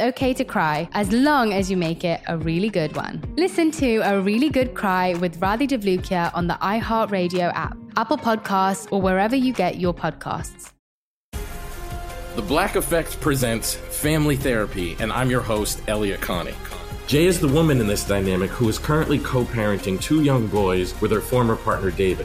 okay to cry as long as you make it a really good one. Listen to A Really Good Cry with Radhi Devlukia on the iHeartRadio app, Apple Podcasts, or wherever you get your podcasts. The Black Effect presents Family Therapy, and I'm your host, Elliott Connie. Jay is the woman in this dynamic who is currently co-parenting two young boys with her former partner, David.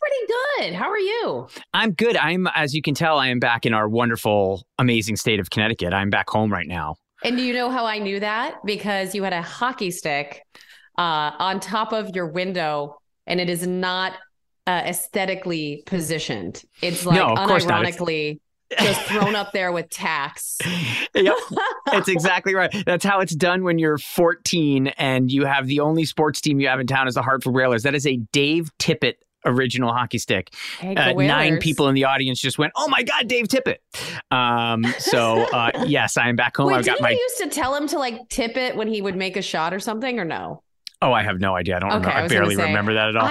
Pretty good. How are you? I'm good. As you can tell, I am back in our wonderful, amazing state of Connecticut. I'm back home right now. And do you know how I knew that? Because you had a hockey stick on top of your window, and it is not aesthetically positioned. It's like unironically just thrown up there with tacks. Yep, that's exactly right. That's how it's done when you're 14 and you have the only sports team you have in town is the Hartford Whalers. That is a Dave Tippett original hockey stick. Hey, nine people in the audience just went, "Oh my God, Dave Tippett!" Yes, I am back home. Wait, I've got my. You used to tell him to like tip it when he would make a shot or something, or no? Oh, I have no idea. I don't remember. I barely remember that at all.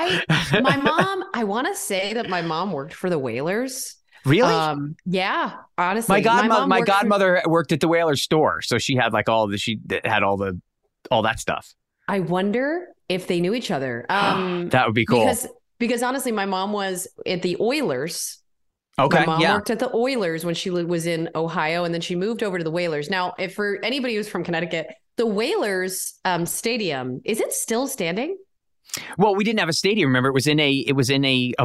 I want to say that my mom worked for the Whalers. Really? Yeah. Honestly, my godmother worked at the Whalers store, so she had like all that stuff. I wonder if they knew each other. That would be cool. Because honestly, my mom was at the Oilers. Okay. My mom worked at the Oilers when she was in Ohio, and then she moved over to the Whalers. Now, if for anybody who's from Connecticut, the Whalers stadium, is it still standing? Well, we didn't have a stadium. Remember, it was in a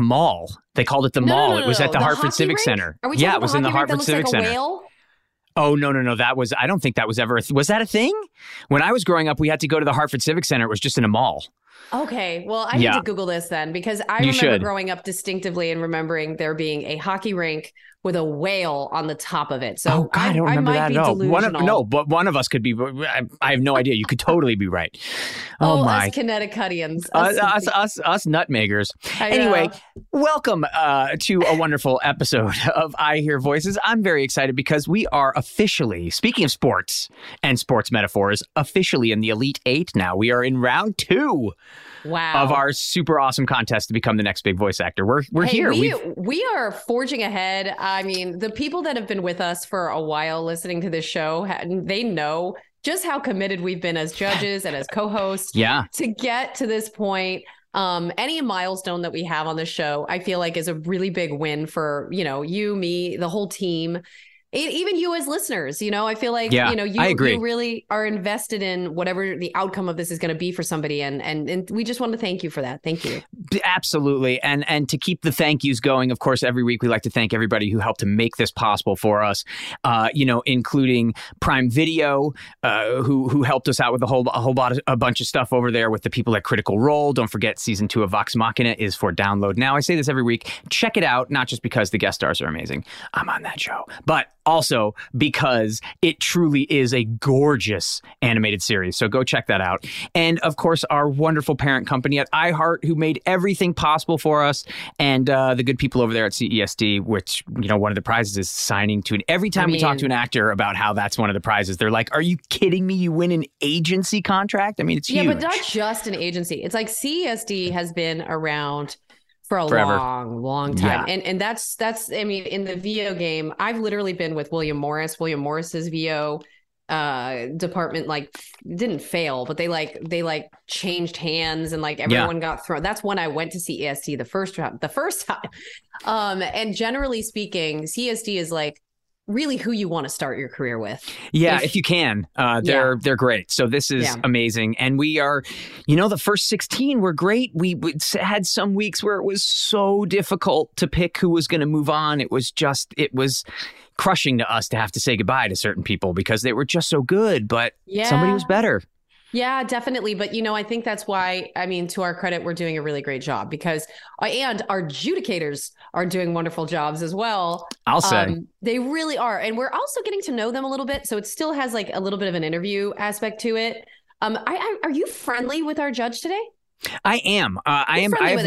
mall. They called it the mall. No. It was at the Hartford Civic Center. Yeah, it was in the Hartford Civic Center. Oh, no. I don't think that was ever. Was that a thing? When I was growing up, we had to go to the Hartford Civic Center. It was just in a mall. Okay, well, I need to Google this then, because I remember growing up distinctively and remembering there being a hockey rink with a whale on the top of it. So I don't remember that at all. One of us could be. I have no idea. You could totally be right. Oh my. Us Connecticutians. Us nutmakers. Anyway, welcome to a wonderful episode of I Hear Voices. I'm very excited because we are officially, speaking of sports and sports metaphors, officially in the Elite 8 now. We are in round 2. Wow. Of our super awesome contest to become the next big voice actor. We're here. We are forging ahead. I mean, the people that have been with us for a while listening to this show, they know just how committed we've been as judges and as co-hosts to get to this point. Any milestone that we have on the show, I feel like is a really big win for, you, me, the whole team. Even you as listeners, I feel like, you really are invested in whatever the outcome of this is going to be for somebody. And we just want to thank you for that. Thank you. Absolutely. And to keep the thank yous going, of course, every week we like to thank everybody who helped to make this possible for us, including Prime Video, who helped us out with a bunch of stuff over there with the people at Critical Role. Don't forget, Season 2 of Vox Machina is for download now. I say this every week. Check it out, not just because the guest stars are amazing. I'm on that show. But also because it truly is a gorgeous animated series. So go check that out. And of course, our wonderful parent company at iHeart, who made everything possible for us. And the good people over there at CESD, which, one of the prizes is signing to. And every time we talk to an actor about how that's one of the prizes, they're like, "Are you kidding me? You win an agency contract?" I mean, it's huge. Yeah, but not just an agency. It's like CESD has been around forever. Long time. Yeah. And that's in the VO game, I've literally been with William Morris's VO department like didn't fail, but they changed hands and like everyone got thrown. That's when I went to CESD the first time. And generally speaking, CESD is like really who you want to start your career with. Yeah, if you can. They're great. So this is amazing. And we are, the first 16 were great. We had some weeks where it was so difficult to pick who was going to move on. It was crushing to us to have to say goodbye to certain people because they were just so good, but somebody was better. Yeah, definitely. But, I think that's why, to our credit, we're doing a really great job and our adjudicators are doing wonderful jobs as well. I'll say they really are. And we're also getting to know them a little bit. So it still has like a little bit of an interview aspect to it. Are you friendly with our judge today? I am. I've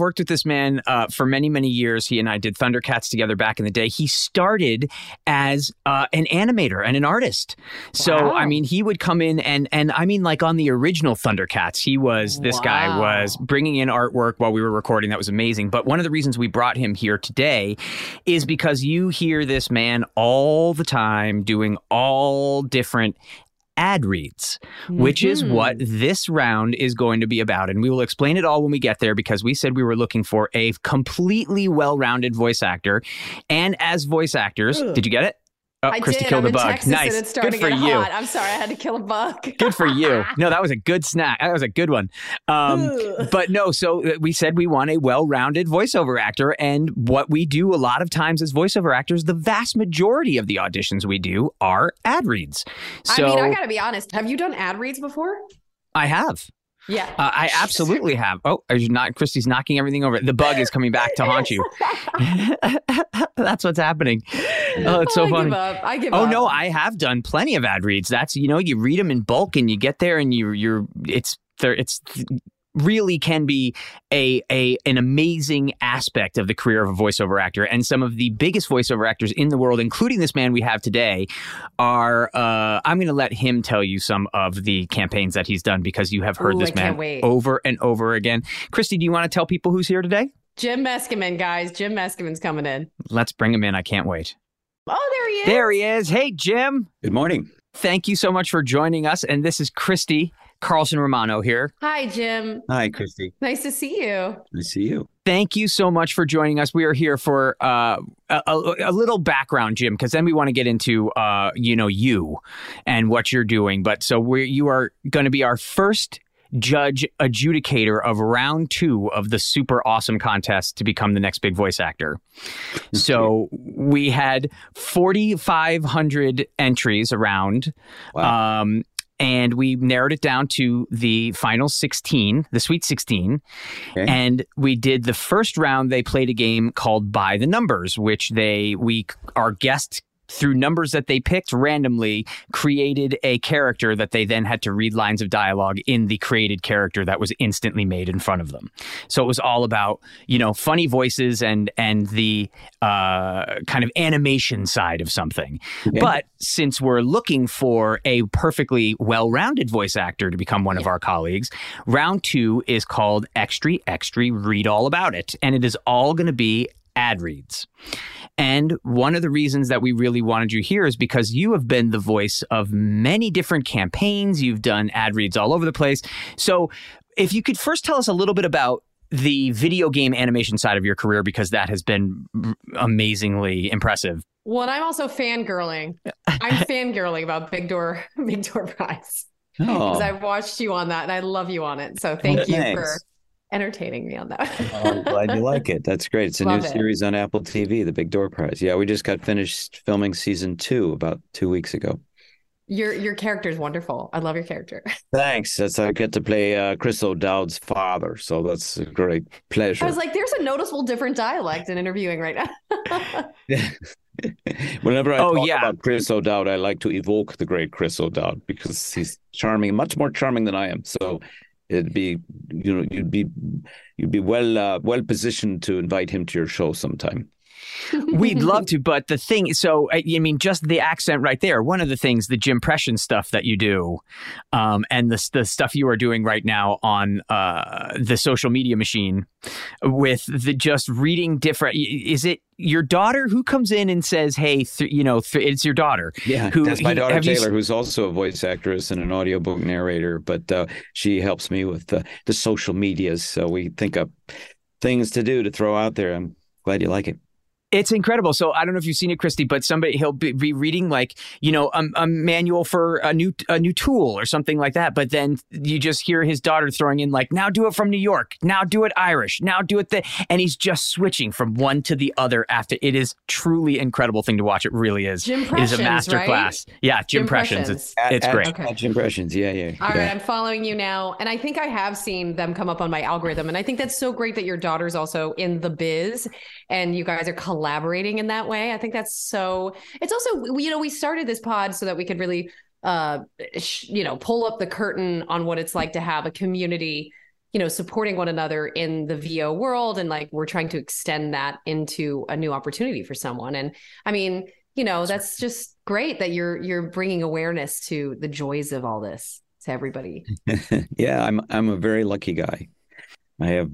worked with this man for many, many years. He and I did Thundercats together back in the day. He started as an animator and an artist. Wow. So, he would come in and on the original Thundercats, this guy was bringing in artwork while we were recording. That was amazing. But one of the reasons we brought him here today is because you hear this man all the time doing all different ad reads, which is what this round is going to be about. And we will explain it all when we get there, because we said we were looking for a completely well-rounded voice actor. And as voice actors, did you get it? Oh, Christy killed a bug. Nice. Good for you. I'm sorry, I had to kill a bug. Good for you. No, that was a good snack. That was a good one. But no, so we said we want a well-rounded voiceover actor. And what we do a lot of times as voiceover actors, the vast majority of the auditions we do are ad reads. So, I got to be honest. Have you done ad reads before? I have. Yeah, I absolutely have. Oh, are you not? Christy's knocking everything over. The bug is coming back to haunt you. That's what's happening. Oh, it's so funny. I give up. Oh no, I have done plenty of ad reads. That's you read them in bulk and you get there and it's really can be an amazing aspect of the career of a voiceover actor. And some of the biggest voiceover actors in the world, including this man we have today, are I'm going to let him tell you some of the campaigns that he's done, because you have heard this man over and over again. Christy, do you want to tell people who's here today? Jim Meskimen, guys. Jim Meskimen's coming in. Let's bring him in. I can't wait. Oh, there he is. Hey, Jim. Good morning. Thank you so much for joining us. And this is Christy Carlson Romano here. Hi, Jim. Hi, Christy. Nice to see you. Nice to see you. Thank you so much for joining us. We are here for a little background, Jim, because then we want to get into, you and what you're doing. But so you are going to be our first judge adjudicator of round 2 of the Super Awesome Contest to Become the Next Big Voice Actor. So we had 4,500 entries around. Wow. And we narrowed it down to the final 16, the Sweet 16. Okay. And we did the first round. They played a game called By the Numbers, which our guest, through numbers that they picked randomly, created a character that they then had to read lines of dialogue in the created character that was instantly made in front of them. So it was all about, funny voices and the kind of animation side of something. Okay. But since we're looking for a perfectly well-rounded voice actor to become one of our colleagues, round 2 is called Extra, Extra, Read All About It. And it is all going to be ad reads. And one of the reasons that we really wanted you here is because you have been the voice of many different campaigns. You've done ad reads all over the place. So if you could first tell us a little bit about the video game animation side of your career, because that has been amazingly impressive. Well, and I'm also fangirling. I'm fangirling about Big Door Prize. Oh. Because I watched you on that and I love you on it. So thank you for entertaining me on that. I'm glad you like it. That's great. It's a new series on Apple TV, The Big Door Prize. Yeah, we just got finished filming season 2 about 2 weeks ago. Your character is wonderful. I love your character. Thanks. I get to play Chris O'Dowd's father, so that's a great pleasure. I was like, there's a noticeable different dialect in interviewing right now. Whenever I talk about Chris O'Dowd, I like to evoke the great Chris O'Dowd because he's charming, much more charming than I am. So it'd be, you'd be well positioned to invite him to your show sometime. We'd love to, but the thing, so, I mean, just the accent right there, one of the things, the Jimpressions stuff that you do, and the stuff you are doing right now on the social media machine with the just reading different, is it your daughter who comes in and says, hey, it's your daughter. Yeah, that's my daughter, Taylor, who's also a voice actress and an audiobook narrator, but she helps me with the social medias. So we think up things to do to throw out there. I'm glad you like it. It's incredible. So I don't know if you've seen it, Christy, but somebody, he'll be reading like, a manual for a new tool or something like that. But then you just hear his daughter throwing in like, now do it from New York. Now do it Irish. Now do it. And he's just switching from one to the other after. It is truly incredible thing to watch. It really is. It is a masterclass. Right? Yeah. Jimpressions. It's great. Okay. Jimpressions. Yeah. All right. I'm following you now. And I think I have seen them come up on my algorithm. And I think that's so great that your daughter's also in the biz and you guys are collaborating in that way. I think that's so, it's also, we started this pod so that we could really, pull up the curtain on what it's like to have a community, supporting one another in the VO world. And like, we're trying to extend that into a new opportunity for someone. And I mean, that's just great that you're bringing awareness to the joys of all this to everybody. Yeah. I'm a very lucky guy. I have,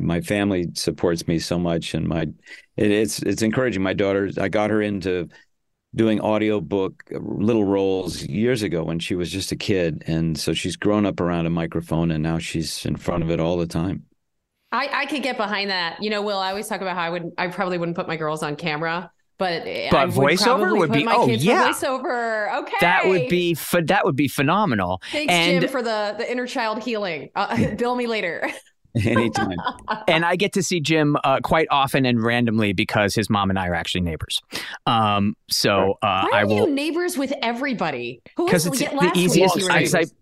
my family supports me so much, and it's encouraging. My daughter, I got her into doing audiobook little roles years ago when she was just a kid, and so she's grown up around a microphone, and now she's in front of it all the time. I could get behind that. Will, I always talk about how I probably wouldn't put my girls on camera. But voiceover would be, voiceover. Okay. That would be phenomenal. Thanks, Jim, for the inner child healing. Bill me later. Anytime. And I get to see Jim quite often and randomly because his mom and I are actually neighbors. Why are you neighbors with everybody? Because it's the easiest.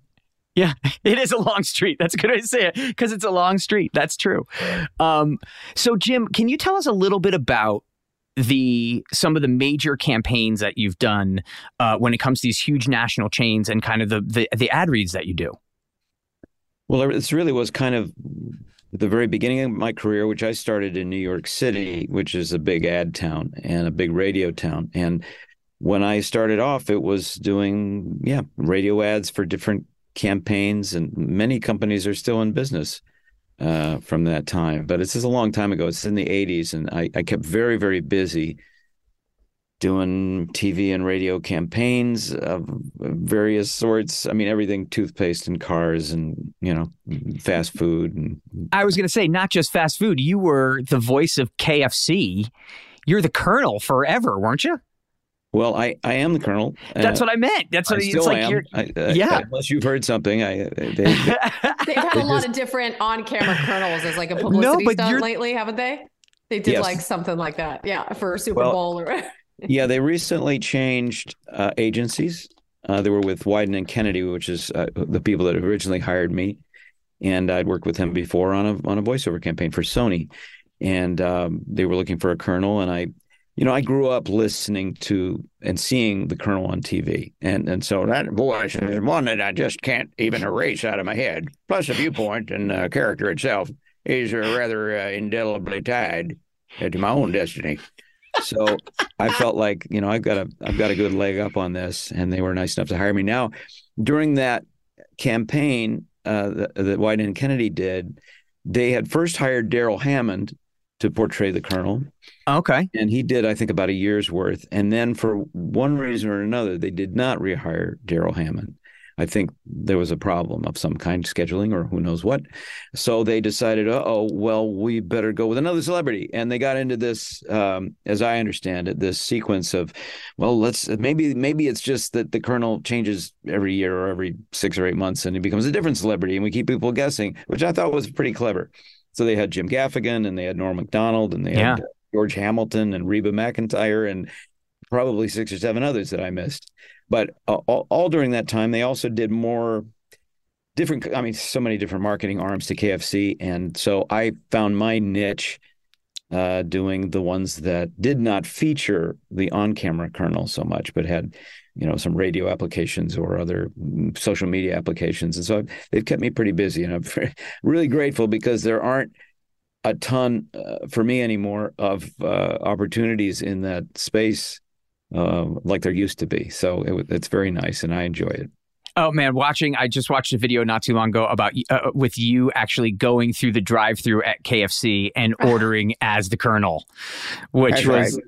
Yeah, it is a long street. That's a good way to say it, because it's a long street. That's true. So Jim, can you tell us a little bit about some of the major campaigns that you've done when it comes to these huge national chains and kind of the ad reads that you do? Well, this really was kind of the very beginning of my career, which I started in New York City, which is a big ad town and a big radio town. And when I started off, it was doing, radio ads for different campaigns. And many companies are still in business from that time. But this is a long time ago. It's in the 80s. And I kept very, very busy doing TV and radio campaigns of various sorts. I mean, everything, toothpaste and cars and, fast food. And I was going to say, not just fast food. You were the voice of KFC. You're the colonel forever, weren't you? Well, I am the colonel. That's what I meant. That's what I still am. Unless you've heard something. They've had a lot of different on-camera colonels as like a publicity stunt lately, haven't they? They did like something like that. Yeah, for Super Bowl or whatever. Yeah, they recently changed agencies. They were with Wyden & Kennedy, which is the people that originally hired me, and I'd worked with him before on a voiceover campaign for Sony, and they were looking for a colonel. And I grew up listening to and seeing the colonel on TV, and so that voice is one that I just can't even erase out of my head. Plus, the viewpoint and the character itself is rather indelibly tied to my own destiny. So I felt like, I've got a good leg up on this, and they were nice enough to hire me. Now, during that campaign that Wyden & Kennedy did, they had first hired Darrell Hammond to portray the colonel. Okay. And he did, I think, about a year's worth. And then for one reason or another, they did not rehire Darrell Hammond. I think there was a problem of some kind, scheduling or who knows what. So they decided, we better go with another celebrity. And they got into this, as I understand it, this sequence of, maybe it's just that the colonel changes every year or every 6 or 8 months and he becomes a different celebrity and we keep people guessing, which I thought was pretty clever. So they had Jim Gaffigan and they had Norm Macdonald and they had George Hamilton and Reba McEntire and probably 6 or 7 others that I missed. But all during that time, they also did more different, so many different marketing arms to KFC. And so I found my niche doing the ones that did not feature the on-camera colonel so much, but had, some radio applications or other social media applications. And so they've kept me pretty busy. And I'm really grateful because there aren't a ton for me anymore of opportunities in that space like there used to be. So it's very nice, and I enjoy it. Oh, man, I just watched a video not too long ago about with you actually going through the drive-thru at KFC and ordering as the Colonel, which was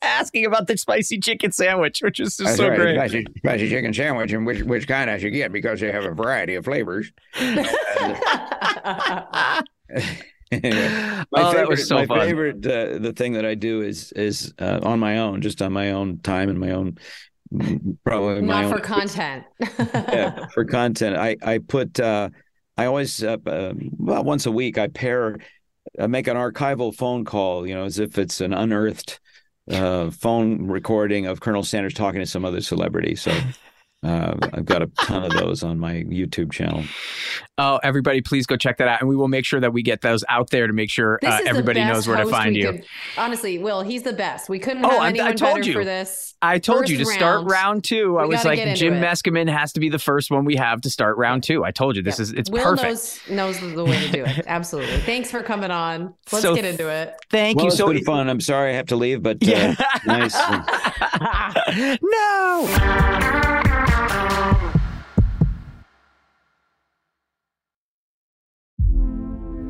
asking about the spicy chicken sandwich, which is just great. Spicy chicken sandwich, and which kind I should get because they have a variety of flavors. Anyway, my favorite the thing that I do is on my own, just on my own time and my own. Probably not for content. Yeah, for content, I put I always about once a week I make an archival phone call, as if it's an unearthed phone recording of Colonel Sanders talking to some other celebrity. So I've got a ton of those on my YouTube channel. Oh, everybody, please go check that out. And we will make sure that we get those out there to make sure everybody knows where to find you. Honestly, Will, he's the best. We couldn't have anyone better for this. I told you to start round two. I was like, Jim Meskimen has to be the first one we have to start round two. I told you this is perfect. Will knows the way to do it. Absolutely. Thanks for coming on. Let's get into it. Thank you. So much fun. I'm sorry I have to leave, but nice. No.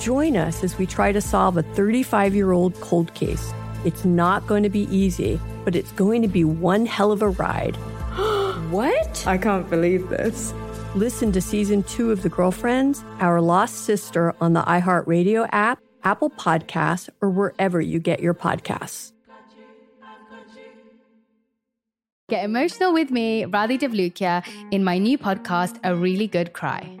Join us as we try to solve a 35-year-old cold case. It's not going to be easy, but it's going to be one hell of a ride. What? I can't believe this. Listen to Season 2 of The Girlfriends, Our Lost Sister on the iHeartRadio app, Apple Podcasts, or wherever you get your podcasts. Get emotional with me, Radhi Devlukia, in my new podcast, A Really Good Cry.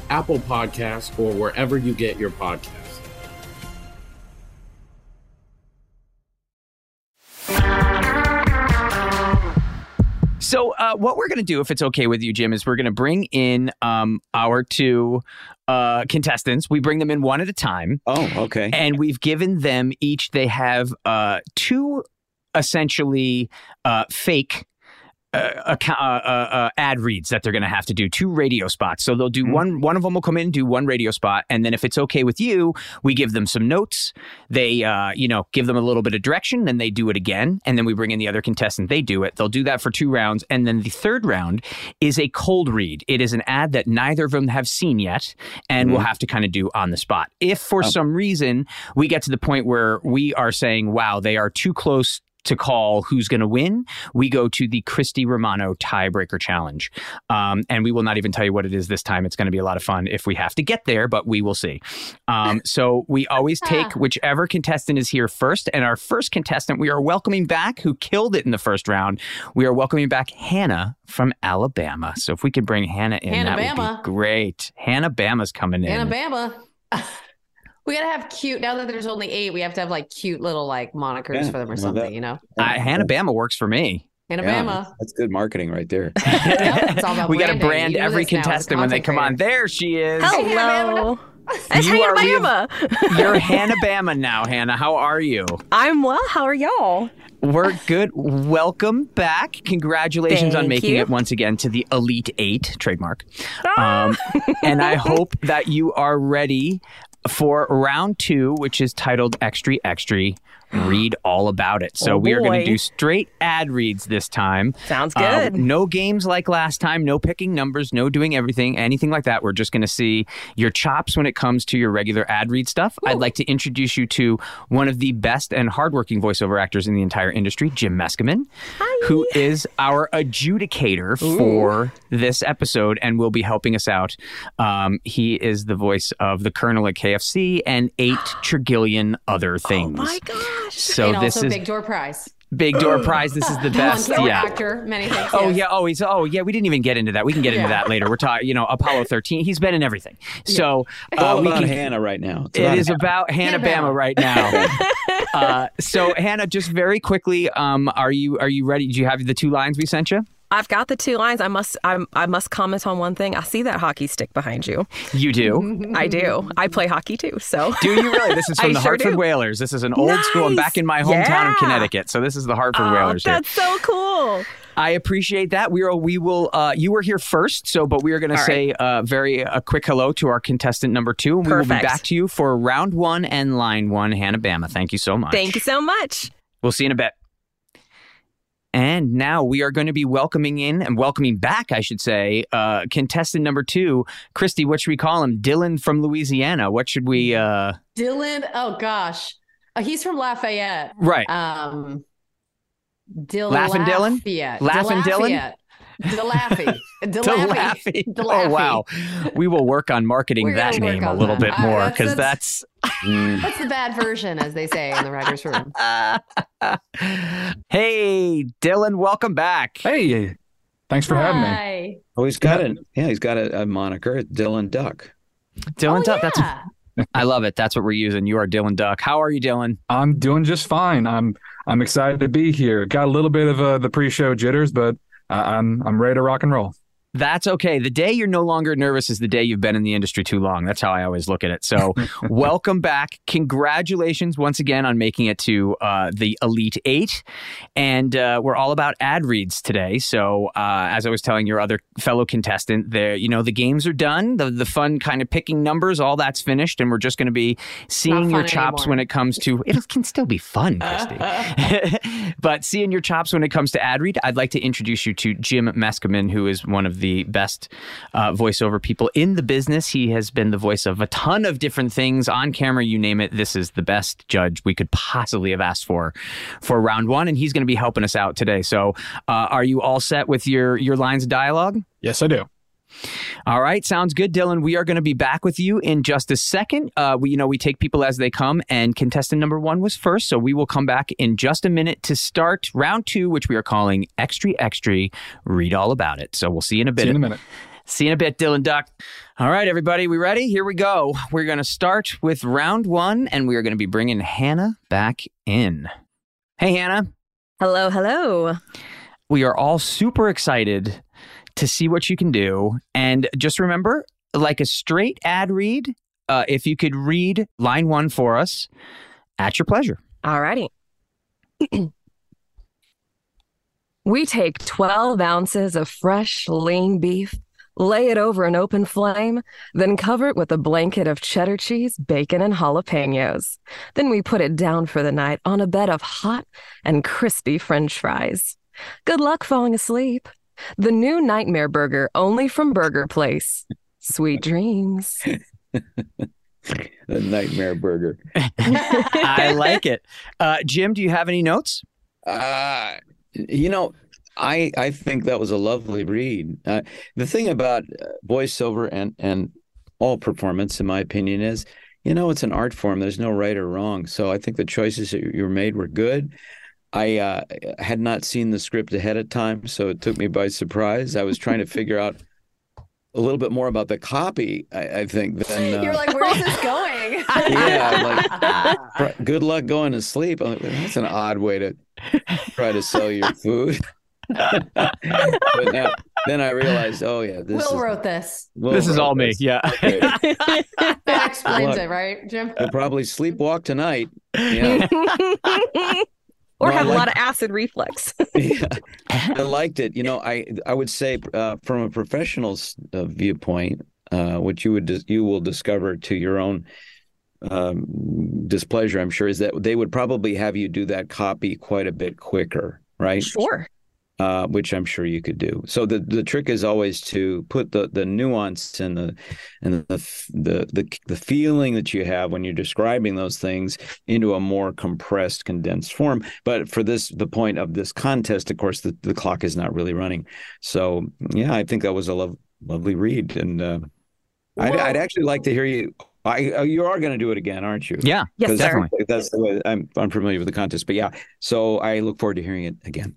Apple Podcasts, or wherever you get your podcasts. So what we're going to do, if it's okay with you, Jim, is we're going to bring in our two contestants. We bring them in one at a time. Oh, okay. And we've given them each, they have two essentially fake ad reads that they're going to have to do, two radio spots. So they'll do one of them will come in and do one radio spot. And then if it's okay with you, we give them some notes. They, give them a little bit of direction, then they do it again. And then we bring in the other contestant. They do it. They'll do that for two rounds. And then the third round is a cold read. It is an ad that neither of them have seen yet and we'll have to kind of do on the spot. If for some reason we get to the point where we are saying, wow, they are too close to call who's going to win, we go to the Christy Romano tiebreaker challenge. And we will not even tell you what it is this time. It's going to be a lot of fun if we have to get there, but we will see. So we always take whichever contestant is here first. And our first contestant we are welcoming back, who killed it in the first round, we are welcoming back Hannah from Alabama. So if we could bring Hannah in, that would be great. Hannah Bama's coming in. Hannah Bama. We gotta have cute. Now that there's only 8, we have to have like cute little like monikers for them or something, you know. Hannah Bama works for me. Hannah Bama. That's good marketing right there. It's all about we gotta brand every contestant when they come on. There she is. Hello. That's Hannah Bama. You're Hannah Bama now, Hannah. How are you? I'm well. How are y'all? We're good. Welcome back. Congratulations on making it once again to the Elite 8 trademark. And I hope that you are ready for round 2, which is titled Extry Extry, Read All About It. So we are going to do straight ad reads this time. Sounds good. No games like last time, no picking numbers, no doing anything like that. We're just going to see your chops when it comes to your regular ad read stuff. Ooh. I'd like to introduce you to one of the best and hardworking voiceover actors in the entire industry, Jim Meskimen, who is our adjudicator for this episode and will be helping us out. He is the voice of the Colonel at KFC and 8 trillion other things. Oh my gosh. So and this also is Big Door Prize. Big Door Prize. This is the best. Actor, many things. Oh yeah. We didn't even get into that. We can get into that later. We're talking, Apollo 13. He's been in everything. So about Hannah right now. It is about Hannah Bama right now. So Hannah, just very quickly, are you ready? Do you have the 2 lines we sent you? I've got the 2 lines. I must comment on one thing. I see that hockey stick behind you. You do? I do. I play hockey too. So do you really? This is from the Hartford Whalers. This is an old school. I'm back in my hometown of Connecticut. So this is the Hartford Whalers. That's so cool. I appreciate that. You were here first, but we are going to say a quick hello to our contestant number 2. And we will be back to you for round 1 and line 1, Hannah Bama. Thank you so much. Thank you so much. We'll see you in a bit. And now we are going to be welcoming back, I should say, contestant number 2, Christy. What should we call him? Dylan from Louisiana. What should we? Dylan. Oh gosh, he's from Lafayette, right? Laughing Dylan. Laughing Dylan. DeLaffy. Oh wow, we will work on marketing that name a little bit more because that's the bad version, as they say in the writers' room. Hey, Dylan, welcome back. Hey, thanks for having me. Oh, he's got a moniker, Dylan Duck. Dylan Duck. Yeah. I love it. That's what we're using. You are Dylan Duck. How are you, Dylan? I'm doing just fine. I'm excited to be here. Got a little bit of the pre-show jitters, but I'm ready to rock and roll. That's okay. The day you're no longer nervous is the day you've been in the industry too long. That's how I always look at it. So welcome back. Congratulations once again on making it to the Elite 8. And we're all about ad reads today. So as I was telling your other fellow contestant, the games are done. The fun kind of picking numbers, all that's finished. And we're just going to be seeing your chops when it comes to... It can still be fun, Christy. But seeing your chops when it comes to ad read, I'd like to introduce you to Jim Meskimen, who is one of the best voiceover people in the business. He has been the voice of a ton of different things on camera, you name it. This is the best judge we could possibly have asked for round 1, and he's going to be helping us out today. So are you all set with your lines of dialogue? Yes, I do. All right. Sounds good, Dylan. We are going to be back with you in just a second. We take people as they come, and contestant number 1 was first. So we will come back in just a minute to start round 2, which we are calling Extry Extry, Read All About It. So we'll see you in a bit. See you in a minute. See you in a bit, Dylan Duck. All right, everybody. We ready? Here we go. We're going to start with round 1, and we are going to be bringing Hannah back in. Hey, Hannah. Hello. We are all super excited to see what you can do. And just remember, like a straight ad read, if you could read line one for us, at your pleasure. All righty. We take 12 ounces of fresh, lean beef, lay it over an open flame, then cover it with a blanket of cheddar cheese, bacon, and jalapenos. Then we put it down for the night on a bed of hot and crispy French fries. Good luck falling asleep. The new Nightmare Burger, only from Burger Place. Sweet dreams. The Nightmare Burger. I like it. Jim, do you have any notes? You know, I think that was a lovely read. The thing about voiceover and all performance, in my opinion, is, you know, it's an art form. There's no right or wrong. So I think the choices that you made were good. I had not seen the script ahead of time, so it took me by surprise. I was trying to figure out a little bit more about the copy, I think. Than, You're like, where is this going? Yeah, like, good luck going to sleep. I'm like, that's an odd way to try to sell your food. But now, then I realized, oh yeah, this Will is, wrote this. Will this wrote is all this. Me, yeah. Okay. That explains it, right, Jim? You'll probably sleepwalk tonight. Yeah. Or no, have a lot of acid reflux. Yeah, I liked it. You know, I would say from a professional's viewpoint, which you will discover to your own displeasure, I'm sure, is that they would probably have you do that copy quite a bit quicker, right? Sure. Which I'm sure you could do. So the trick is always to put the nuance and the feeling that you have when you're describing those things into a more compressed, condensed form. But for this, the point of this contest, of course, the clock is not really running. So yeah, I think that was a lovely read, and I'd actually like to hear you. You are going to do it again, aren't you? Yeah, yes, definitely. That's the way I'm familiar with the contest. But yeah, so I look forward to hearing it again.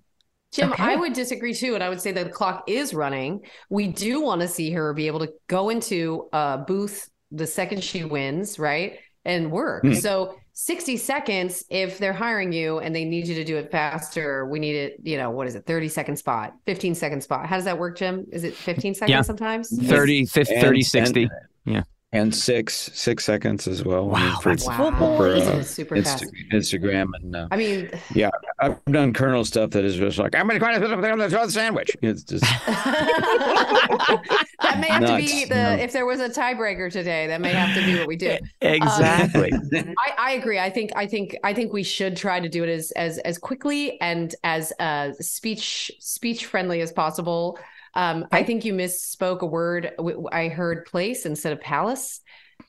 Jim, okay. I would disagree too, and I would say that the clock is running. We do want to see her be able to go into a booth the second she wins, right, and work. Mm. So 60 seconds, if they're hiring you and they need you to do it faster, we need it, you know, what is it, 30-second spot, 15-second spot. How does that work, Jim? Is it 15 seconds sometimes? 30, 60. Yeah. And six seconds as well. Wow, that's football. Super fast. Instagram and I mean, yeah, I've done Colonel stuff that is just like, I'm going to throw the sandwich. It's just that may have nuts. To be if there was a tiebreaker today, that may have to be what we do. Exactly. I agree. I think we should try to do it as quickly and as speech friendly as possible. I think you misspoke a word. I heard place instead of palace.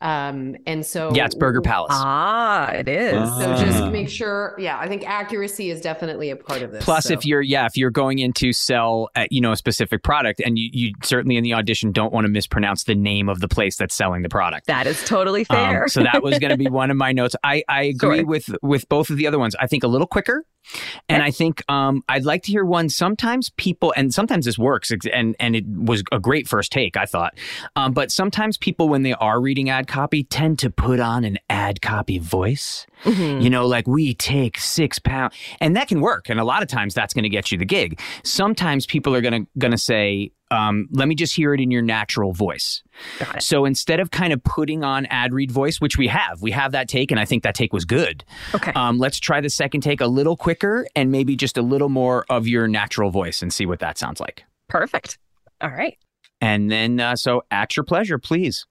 And so yeah, it's Burger Palace. Ah, it is. So just make sure. Yeah, I think accuracy is definitely a part of this. Plus, if you're going in to sell, a specific product, and you certainly in the audition don't want to mispronounce the name of the place that's selling the product. That is totally fair. So that was going to be one of my notes. I agree with both of the other ones. I think a little quicker. And I think I'd like to hear one. Sometimes people, and sometimes this works, and it was a great first take, I thought. But sometimes people, when they are reading ad copy, tend to put on an ad copy voice. Mm-hmm. You know, like, we take 6 pounds, and that can work. And a lot of times that's going to get you the gig. Sometimes people are going to say, let me just hear it in your natural voice. So instead of kind of putting on ad read voice, which we have that take, and I think that take was good. Okay. Let's try the second take a little quicker and maybe just a little more of your natural voice and see what that sounds like. Perfect. All right. And then, so at your pleasure, please.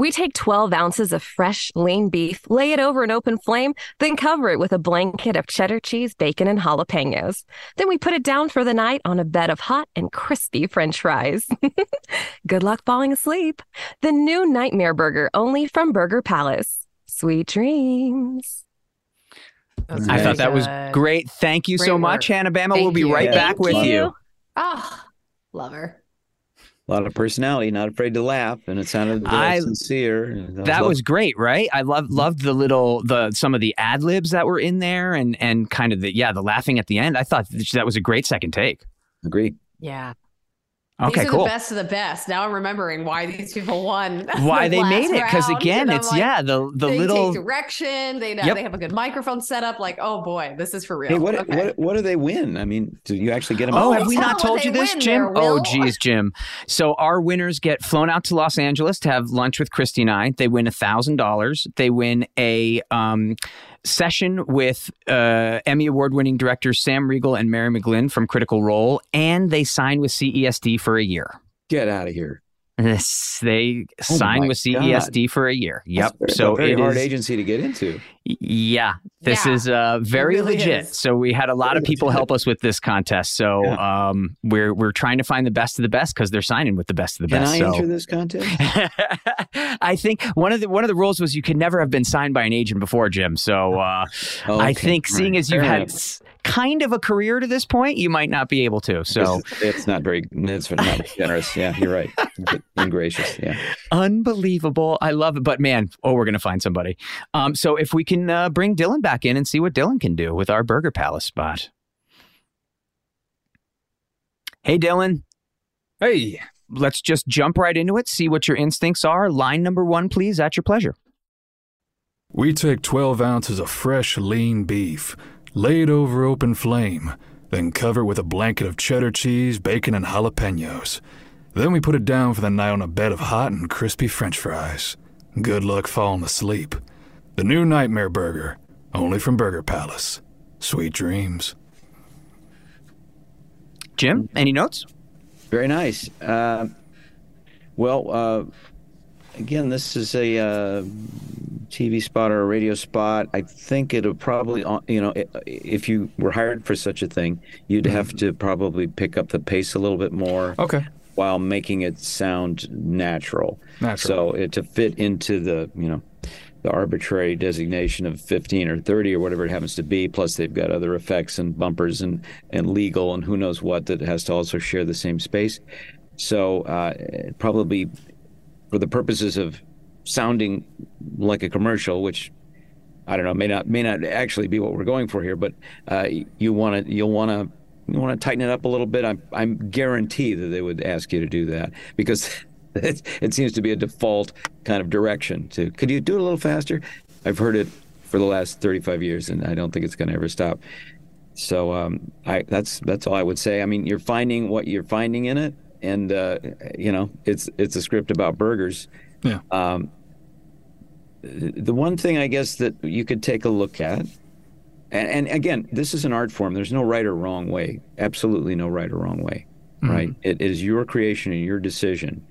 We take 12 ounces of fresh, lean beef, lay it over an open flame, then cover it with a blanket of cheddar cheese, bacon, and jalapenos. Then we put it down for the night on a bed of hot and crispy French fries. Good luck falling asleep. The new Nightmare Burger, only from Burger Palace. Sweet dreams. I thought that was great. Thank you so much, Hannah-Bama. We'll be right back with you. Oh, love her. A lot of personality, not afraid to laugh, and it sounded very sincere. That was great, right? I loved some of the ad libs that were in there, and kind of the laughing at the end. I thought that was a great second take. Agree. Yeah. Okay, these are cool. The best of the best. Now I'm remembering why these people won. Why they made it. Because again, it's like, yeah, the they little take direction. They know yep. They have a good microphone set up. Like, oh boy, this is for real. Hey, what do they win? I mean, do you actually get them? Oh, have we not told you this, Jim? Oh, geez, Jim. So our winners get flown out to Los Angeles to have lunch with Christy and I. They win $1,000. They win a session with Emmy Award-winning directors Sam Riegel and Mary McGlynn from Critical Role, and they sign with CESD for a year. Get out of here. They sign with CESD for a year. Yep. That's so it's a very hard agency to get into. Yeah. This is very really legit. Is. So we had a lot of people help us with this contest. So we're trying to find the best of the best because they're signing with the best of the best. Can I enter this contest? I think one of the rules was you could never have been signed by an agent before, Jim. So okay, I think seeing as you've had kind of a career to this point, you might not be able to. So it's not generous. Yeah, you're right. Gracious. Yeah. Unbelievable. I love it. But man, we're going to find somebody. So if we can bring Dylan back in and see what Dylan can do with our Burger Palace spot. Hey, Dylan. Hey. Let's just jump right into it. See what your instincts are. Line number one, please. At your pleasure. We take 12 ounces of fresh, lean beef, lay it over open flame, then cover with a blanket of cheddar cheese, bacon, and jalapenos. Then we put it down for the night on a bed of hot and crispy French fries. Good luck falling asleep. The new Nightmare Burger, only from Burger Palace. Sweet dreams. Jim, any notes? Very nice. Again, this is a TV spot or a radio spot. I think it'll probably, if you were hired for such a thing, you'd have to probably pick up the pace a little bit more. Okay. While making it sound natural. So to fit into the the arbitrary designation of 15 or 30 or whatever it happens to be, plus they've got other effects and bumpers and legal and who knows what that has to also share the same space. So probably for the purposes of sounding like a commercial, which I don't know may not actually be what we're going for here, but you want to tighten it up a little bit. I'm guaranteed that they would ask you to do that because it seems to be a default kind of direction to, could you do it a little faster? I've heard it for the last 35 years and I don't think it's going to ever stop. So that's all I would say. I mean, you're finding what you're finding in it and, it's a script about burgers. Yeah. The one thing I guess that you could take a look at, and again, this is an art form. There's no right or wrong way. Absolutely no right or wrong way, right? It is your creation and your decision.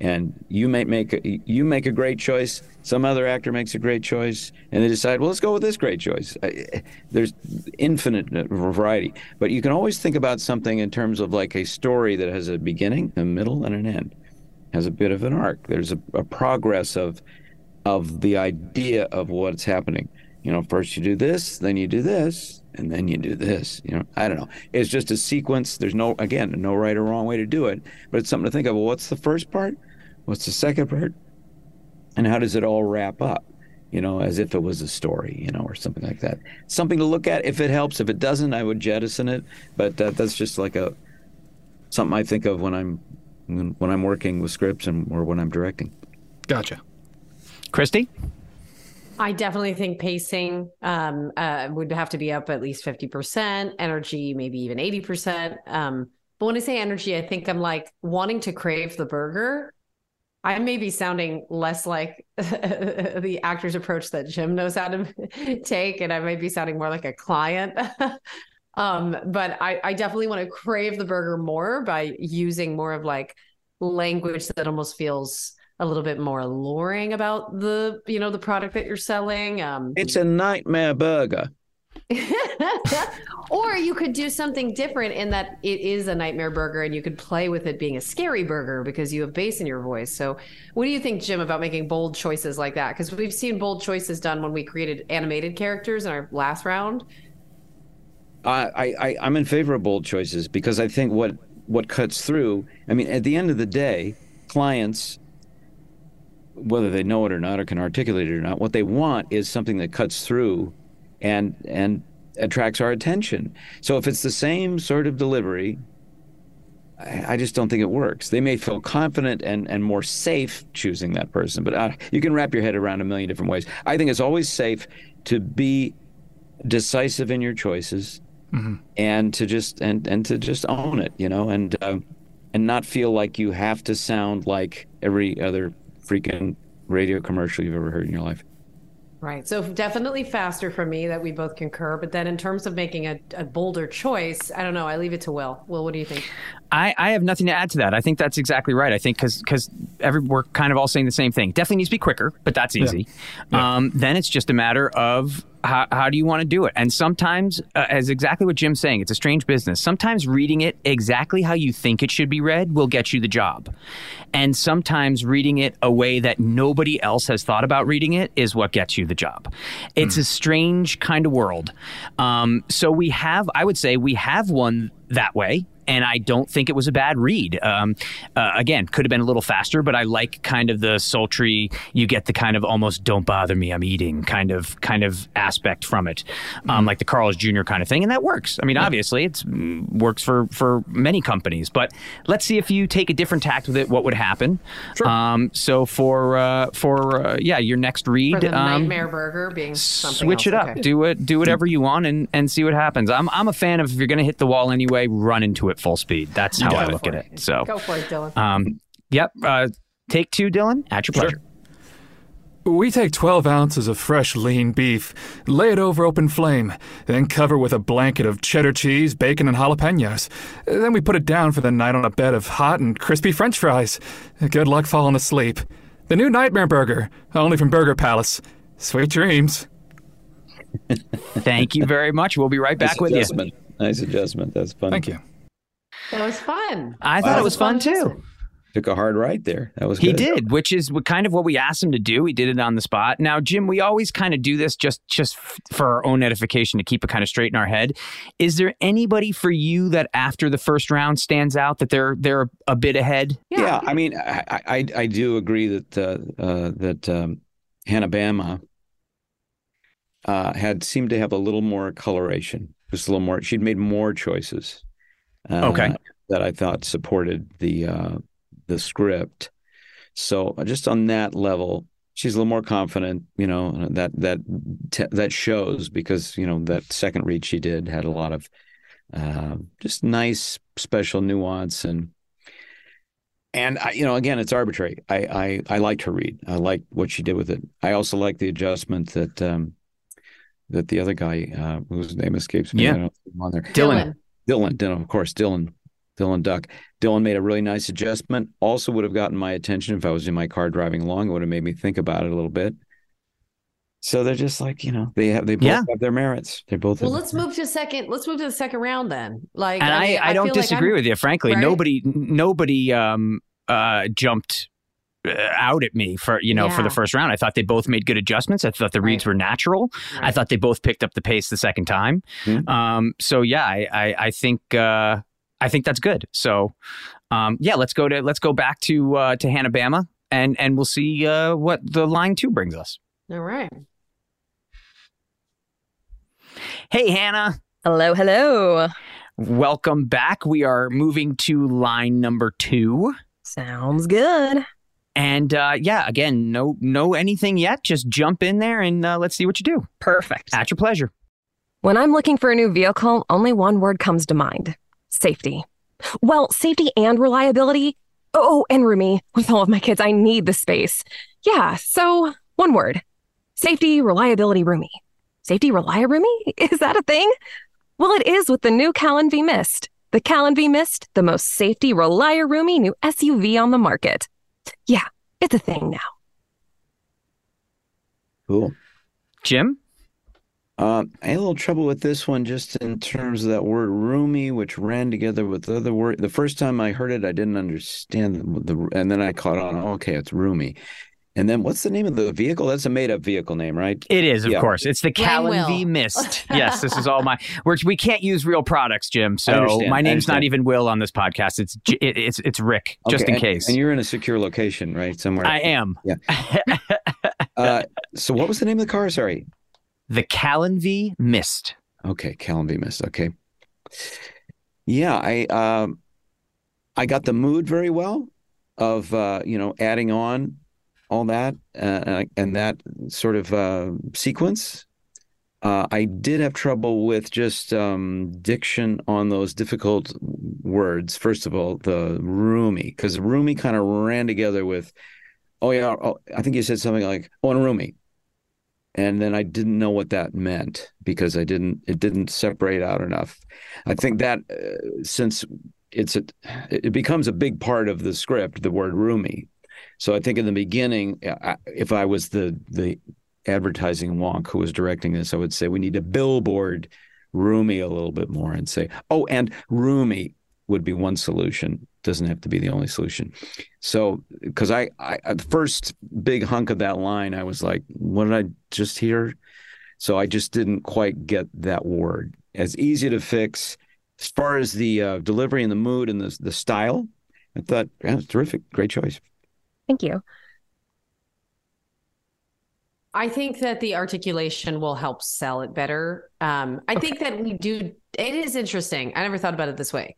And you may make a great choice. Some other actor makes a great choice, and they decide, well, let's go with this great choice. There's infinite variety. But you can always think about something in terms of like a story that has a beginning, a middle, and an end. It has a bit of an arc. There's a progress of the idea of what's happening. First you do this, then you do this, and then you do this. I don't know. It's just a sequence. There's no right or wrong way to do it, but it's something to think of. Well, what's the first part? What's the second part? And how does it all wrap up? As if it was a story, or something like that. Something to look at if it helps. If it doesn't, I would jettison it. But that's just like something I think of when I'm working with scripts or when I'm directing. Gotcha. Christy? I definitely think pacing would have to be up at least 50%, energy maybe even 80%. But when I say energy, I think I'm like wanting to crave the burger. I may be sounding less like the actor's approach that Jim knows how to take, and I may be sounding more like a client. But I definitely want to crave the burger more by using more of like language that almost feels a little bit more alluring about the, the product that you're selling. It's a nightmare burger. Or you could do something different in that it is a nightmare burger and you could play with it being a scary burger because you have bass in your voice. So what do you think, Jim, about making bold choices like that? Because we've seen bold choices done when we created animated characters in our last round. I'm in favor of bold choices because I think what cuts through, I mean, at the end of the day, clients, whether they know it or not or can articulate it or not, what they want is something that cuts through and attracts our attention. So if it's the same sort of delivery, I just don't think it works. They may feel confident and more safe choosing that person, but you can wrap your head around a million different ways. I think it's always safe to be decisive in your choices, mm-hmm. and to just own it, you know, and not feel like you have to sound like every other freaking radio commercial you've ever heard in your life. Right. So definitely faster for me, that we both concur. But then in terms of making a bolder choice, I don't know. I leave it to Will. Will, what do you think? I have nothing to add to that. I think that's exactly right. I think because we're kind of all saying the same thing. Definitely needs to be quicker, but that's easy. Yeah. Yeah. Then it's just a matter of how do you want to do it? And sometimes, as exactly what Jim's saying, it's a strange business. Sometimes reading it exactly how you think it should be read will get you the job. And sometimes reading it a way that nobody else has thought about reading it is what gets you the job. It's a strange kind of world. So I would say we have one that way. And I don't think it was a bad read. Again, could have been a little faster, but I like kind of the sultry, you get the kind of almost don't bother me, I'm eating kind of aspect from it, like the Carl's Jr. kind of thing. And that works. I mean, obviously, it works for many companies. But let's see if you take a different tact with it, what would happen. Sure. So for your next read. For the Nightmare Burger being something else. Switch it up. Okay. Do whatever you want and see what happens. I'm a fan of, if you're going to hit the wall anyway, run into it. At full speed. That's how I look at it. So go for it, Dylan. Yep. Take two, Dylan. At your pleasure. Sure. We take 12 ounces of fresh lean beef, lay it over open flame, then cover with a blanket of cheddar cheese, bacon, and jalapenos. Then we put it down for the night on a bed of hot and crispy French fries. Good luck falling asleep. The new Nightmare Burger, only from Burger Palace. Sweet dreams. Thank you very much. We'll be right back with you. Nice adjustment. That's funny. Thank you. That was fun. I thought it was fun too. Took a hard right there. That was good. He did, which is kind of what we asked him to do. He did it on the spot. Now, Jim, we always kind of do this just for our own edification, to keep it kind of straight in our head. Is there anybody for you that after the first round stands out, that they're a bit ahead? Yeah, I mean, I do agree that Hannah Bama had seemed to have a little more coloration, just a little more. She'd made more choices. That I thought supported the script. So just on that level, she's a little more confident, you know, that shows, because, you know, that second read she did had a lot of just nice special nuance. And I, you know, again, it's arbitrary. I liked her read. I liked what she did with it. I also liked the adjustment that that the other guy, whose name escapes me, I don't know if I'm on there. Dylan, of course, Dylan Duck. Dylan made a really nice adjustment. Also would have gotten my attention if I was in my car driving along. It would have made me think about it a little bit. So they're just like, you know, they both have their merits. They both. Well, let's move to the second round then. Like, and I mean, I don't disagree with you, frankly. Right? Nobody jumped out at me for the first round. I thought they both made good adjustments. I thought the reads were natural. Right. I thought they both picked up the pace the second time. Mm-hmm. I think that's good. So let's go back to Hannah Bama and we'll see what the line two brings us. All right. Hey, Hannah. Hello. Welcome back. We are moving to line number two. Sounds good. And again, no anything yet. Just jump in there and let's see what you do. Perfect. At your pleasure. When I'm looking for a new vehicle, only one word comes to mind. Safety. Well, safety and reliability. Oh, and roomy. With all of my kids, I need the space. Yeah, so one word. Safety, reliability, roomy. Safety, roomy? Is that a thing? Well, it is with the new Calenvy Mist. The Calenvy Mist, the most safety, roomy new SUV on the market. Yeah, it's a thing now. Cool. Jim? I had a little trouble with this one, just in terms of that word roomy, which ran together with the other word. The first time I heard it, I didn't understand and then I caught on. Okay, it's roomy. And then what's the name of the vehicle? That's a made-up vehicle name, right? It is, of course. It's the Calenvy Mist. Yes, this is all my... We can't use real products, Jim, so my name's not even Will on this podcast. It's Rick, okay, just in case. And you're in a secure location, right? Somewhere. I am. Yeah. So what was the name of the car? Sorry. The Calenvy Mist. Okay, Calenvy Mist. Okay. Yeah, I got the mood very well of, you know, adding on all that and that sort of sequence. I did have trouble with just diction on those difficult words. First of all, the roomy, because roomy kind of ran together with, oh, yeah, oh, I think you said something like, oh, and roomy. And then I didn't know what that meant because I didn't, it didn't separate out enough. I think that since it becomes a big part of the script, the word roomy. So I think in the beginning, if I was the advertising wonk who was directing this, I would say we need to billboard roomy a little bit more and say, oh, and roomy would be one solution. Doesn't have to be the only solution. So, because I the first big hunk of that line, I was like, what did I just hear? So I just didn't quite get that word. As easy to fix as far as the delivery and the mood and the style. I thought, yeah, terrific, great choice. Thank you. I think that the articulation will help sell it better. I think that we do. It is interesting. I never thought about it this way.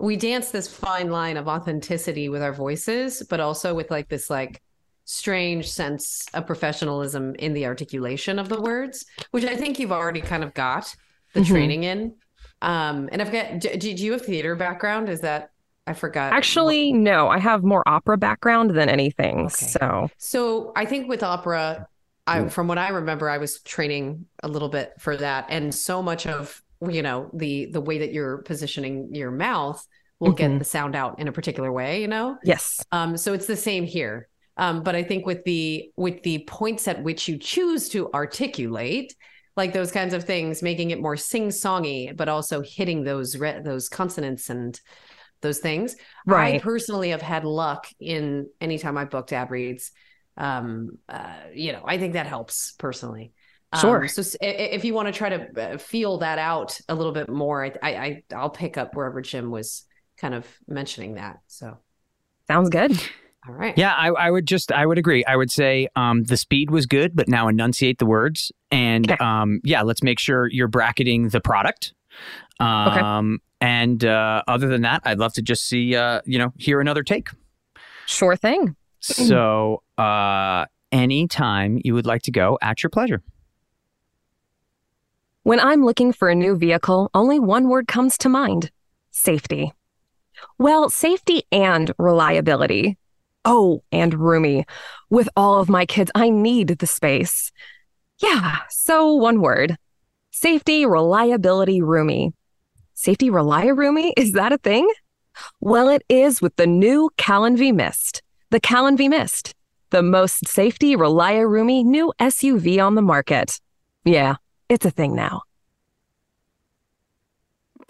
We dance this fine line of authenticity with our voices, but also with like this like strange sense of professionalism in the articulation of the words, which I think you've already kind of got the training in. And I forget, do you have theater background? Is that, I forgot. Actually, no, I have more opera background than anything. Okay. So I think with opera, from what I remember, I was training a little bit for that. And so much of, you know, the way that you're positioning your mouth will get the sound out in a particular way, you know? Yes. So it's the same here. But I think with the points at which you choose to articulate, like those kinds of things, making it more sing-songy, but also hitting those consonants and those things. Right. I personally have had luck in any time I booked ad reads. You know, I think that helps personally. Sure. So if you want to try to feel that out a little bit more, I'll pick up wherever Jim was kind of mentioning that. So sounds good. All right. Yeah, I would agree. I would say the speed was good, but now enunciate the words. And okay. Let's make sure you're bracketing the product. Okay. And other than that, I'd love to just see, hear another take. Sure thing. So anytime you would like to go, at your pleasure. When I'm looking for a new vehicle, only one word comes to mind. Safety. Well, safety and reliability. Oh, and roomy. With all of my kids, I need the space. Yeah, so one word. Safety, reliability, roomy. Safety, roomy? Is that a thing? Well, it is with the new Calenvy Mist. The Calenvy Mist. The most safety, roomy new SUV on the market. Yeah, it's a thing now.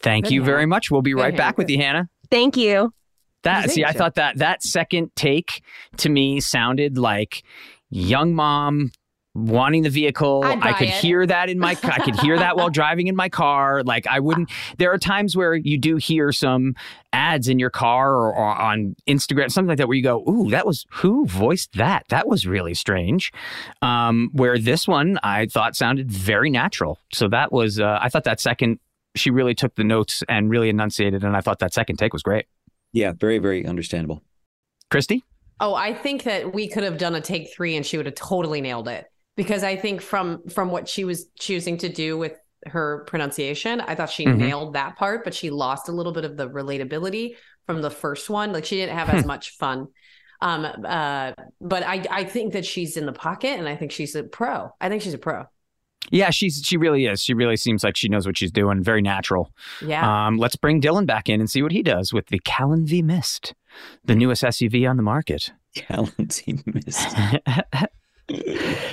Thank you very much. We'll be right back with you, Hannah. Thank you. I thought that second take to me sounded like young mom wanting the vehicle. I could hear that in my car. I could hear that while driving in my car. Like I wouldn't. There are times where you do hear some ads in your car or on Instagram, something like that, where you go, "Ooh, that was who voiced that? That was really strange." Where this one I thought sounded very natural. So that was. I thought that second. She really took the notes and really enunciated, and I thought that second take was great. Yeah, very, very understandable. Christy? Oh, I think that we could have done a take 3 and she would have totally nailed it. Because I think from what she was choosing to do with her pronunciation, I thought she nailed that part, but she lost a little bit of the relatability from the first one. Like she didn't have as much fun. But I think that she's in the pocket and I think she's a pro. I think she's a pro. Yeah, she really is. She really seems like she knows what she's doing. Very natural. Yeah. Let's bring Dylan back in and see what he does with the Calenvy Mist, the newest SUV on the market. Calenvy Mist.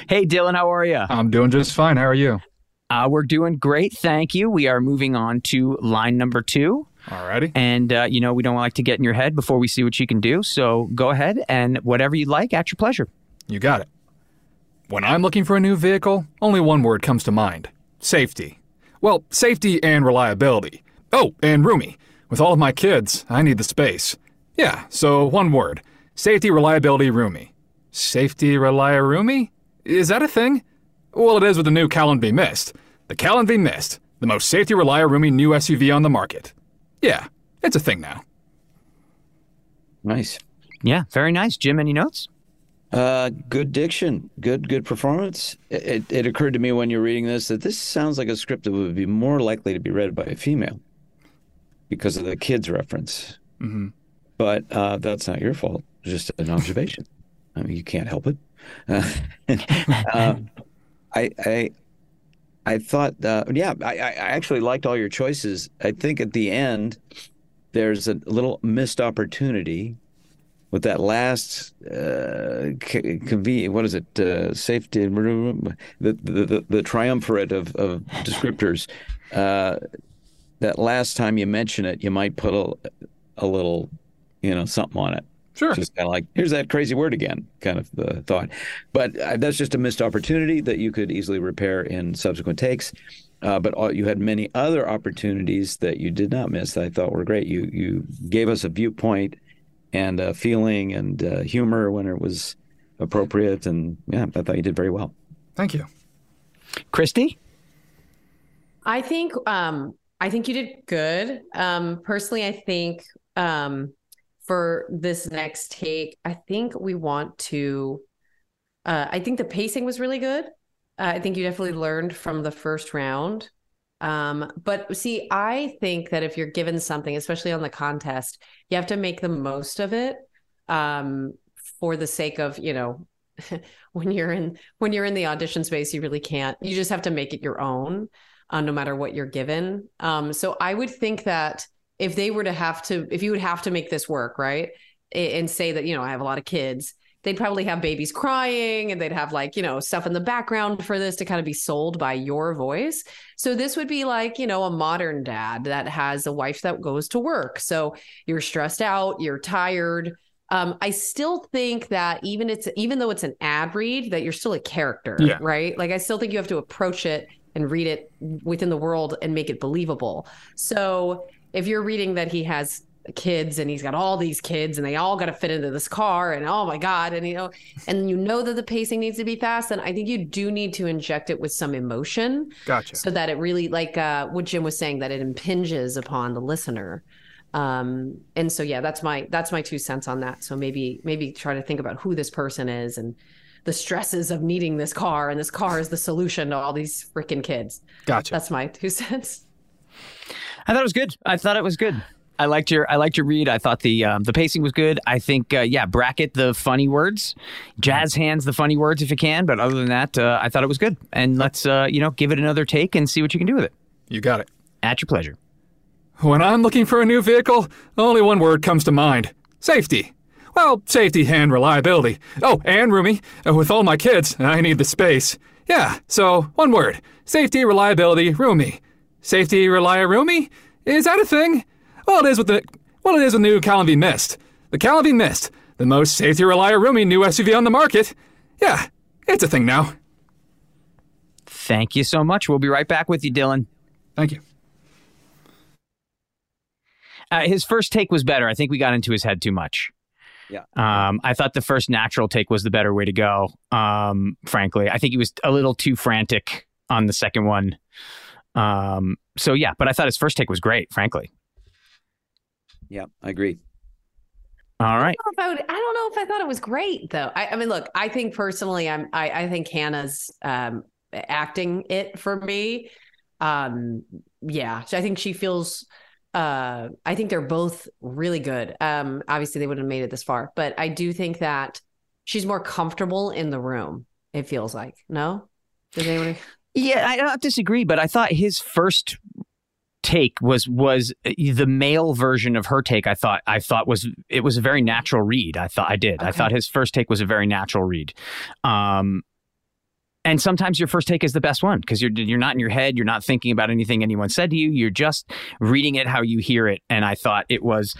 Hey, Dylan, how are you? I'm doing just fine. How are you? We're doing great. Thank you. We are moving on to line number 2. All righty. And, we don't like to get in your head before we see what you can do. So go ahead and whatever you like, at your pleasure. You got it. When I'm looking for a new vehicle, only one word comes to mind. Safety. Well, safety and reliability. Oh, and roomy. With all of my kids, I need the space. Yeah, so one word. Safety, reliability, roomy. Safety, roomy? Is that a thing? Well, it is with the new Calenvy Mist. The Calenvy Mist. The most safety, roomy new SUV on the market. Yeah, it's a thing now. Nice. Yeah, very nice. Jim, any notes? Good diction, good performance. It occurred to me when you're reading this that this sounds like a script that would be more likely to be read by a female because of the kids reference. Mm-hmm. But that's not your fault. It's just an observation. I mean, you can't help it. I thought, I actually liked all your choices. I think at the end, there's a little missed opportunity with that last safety, the triumvirate of descriptors. That last time you mention it, you might put a little, something on it. Sure. Just kind of like, here's that crazy word again, kind of the thought. But that's just a missed opportunity that you could easily repair in subsequent takes. But you had many other opportunities that you did not miss that I thought were great. You gave us a viewpoint and a feeling and humor when it was appropriate. And yeah, I thought you did very well. Thank you. Christy? I think you did good. Personally, I think... for this next take, I think we want to, I think the pacing was really good. I think you definitely learned from the first round. But see, I think that if you're given something, especially on the contest, you have to make the most of it for the sake of, when you're in the audition space, you really can't, you just have to make it your own no matter what you're given. So I would think that if they were to have to, if you would have to make this work, right, and say that, I have a lot of kids, they'd probably have babies crying and they'd have stuff in the background for this to kind of be sold by your voice. So this would be like, a modern dad that has a wife that goes to work. So you're stressed out, you're tired. I still think that even though it's an ad read, that you're still a character, yeah. Right? Like I still think you have to approach it and read it within the world and make it believable. So if you're reading that he has kids and he's got all these kids and they all got to fit into this car and oh my God, and that the pacing needs to be fast, then I think you do need to inject it with some emotion. Gotcha. So that it really, like what Jim was saying, that it impinges upon the listener. And so, yeah, that's my 2 cents on that. So maybe try to think about who this person is and the stresses of needing this car, and this car is the solution to all these freaking kids. Gotcha. That's my 2 cents. I thought it was good. I liked your read. I thought the pacing was good. I think bracket the funny words, jazz hands the funny words if you can. But other than that, I thought it was good. And let's give it another take and see what you can do with it. You got it. At your pleasure. When I'm looking for a new vehicle, only one word comes to mind: safety. Well, safety and reliability. Oh, and roomy. With all my kids, I need the space. Yeah. So one word: safety, reliability, roomy. Safety, roomy? Is that a thing? Well, it is with the new Calenvy Mist. The Calenvy Mist, the most safety, roomy new SUV on the market. Yeah, it's a thing now. Thank you so much. We'll be right back with you, Dylan. Thank you. His first take was better. I think we got into his head too much. Yeah. I thought the first natural take was the better way to go, frankly. I think he was a little too frantic on the second one. So yeah, but I thought his first take was great, frankly. Yeah, I agree. All right. I don't know if I thought it was great though. I mean, look, I think personally, I think Hannah's, acting it for me. Yeah, I think she feels, I think they're both really good. Obviously they wouldn't have made it this far, but I do think that she's more comfortable in the room. It feels like, no? Does anyone... Yeah, I don't disagree, but I thought his first take was the male version of her take. I thought it was a very natural read. Okay. I thought his first take was a very natural read. And sometimes your first take is the best one because you're not in your head. You're not thinking about anything anyone said to you. You're just reading it how you hear it. And I thought it was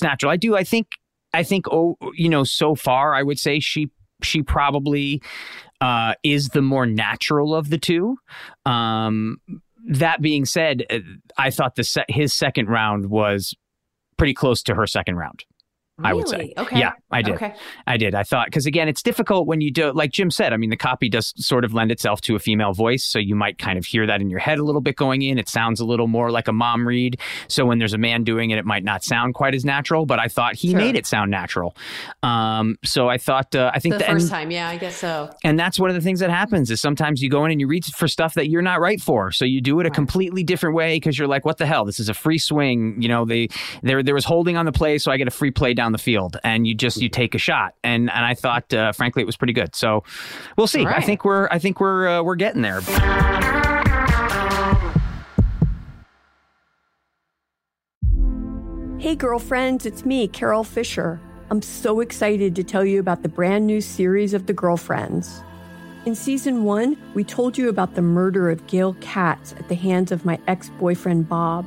natural. I think so far I would say she probably is the more natural of the two. That being said, I thought his second round was pretty close to her second round. Really? I would say. Okay. Yeah, I did. Okay. I did. I thought, because again, it's difficult when you do, like Jim said, I mean, the copy does sort of lend itself to a female voice. So you might kind of hear that in your head a little bit going in. It sounds a little more like a mom read. So when there's a man doing it, it might not sound quite as natural, but I thought he made it sound natural. So I thought, I think the first time. Yeah, I guess so. And that's one of the things that happens is sometimes you go in and you read for stuff that you're not right for. So you do it a completely different way because you're like, what the hell? This is a free swing. You know, there was holding on the play. So I get a free play down the field, and you take a shot. And I thought, frankly, it was pretty good. So we'll see. Right. I think we're getting there. Hey, girlfriends, it's me, Carol Fisher. I'm so excited to tell you about the brand new series of The Girlfriends. In season 1, we told you about the murder of Gail Katz at the hands of my ex-boyfriend, Bob.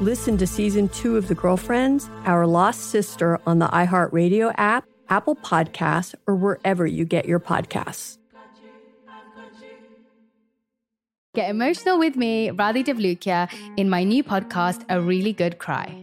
Listen to season 2 of The Girlfriends, Our Lost Sister on the iHeartRadio app, Apple Podcasts, or wherever you get your podcasts. Get emotional with me, Radhi Devlukia, in my new podcast, A Really Good Cry.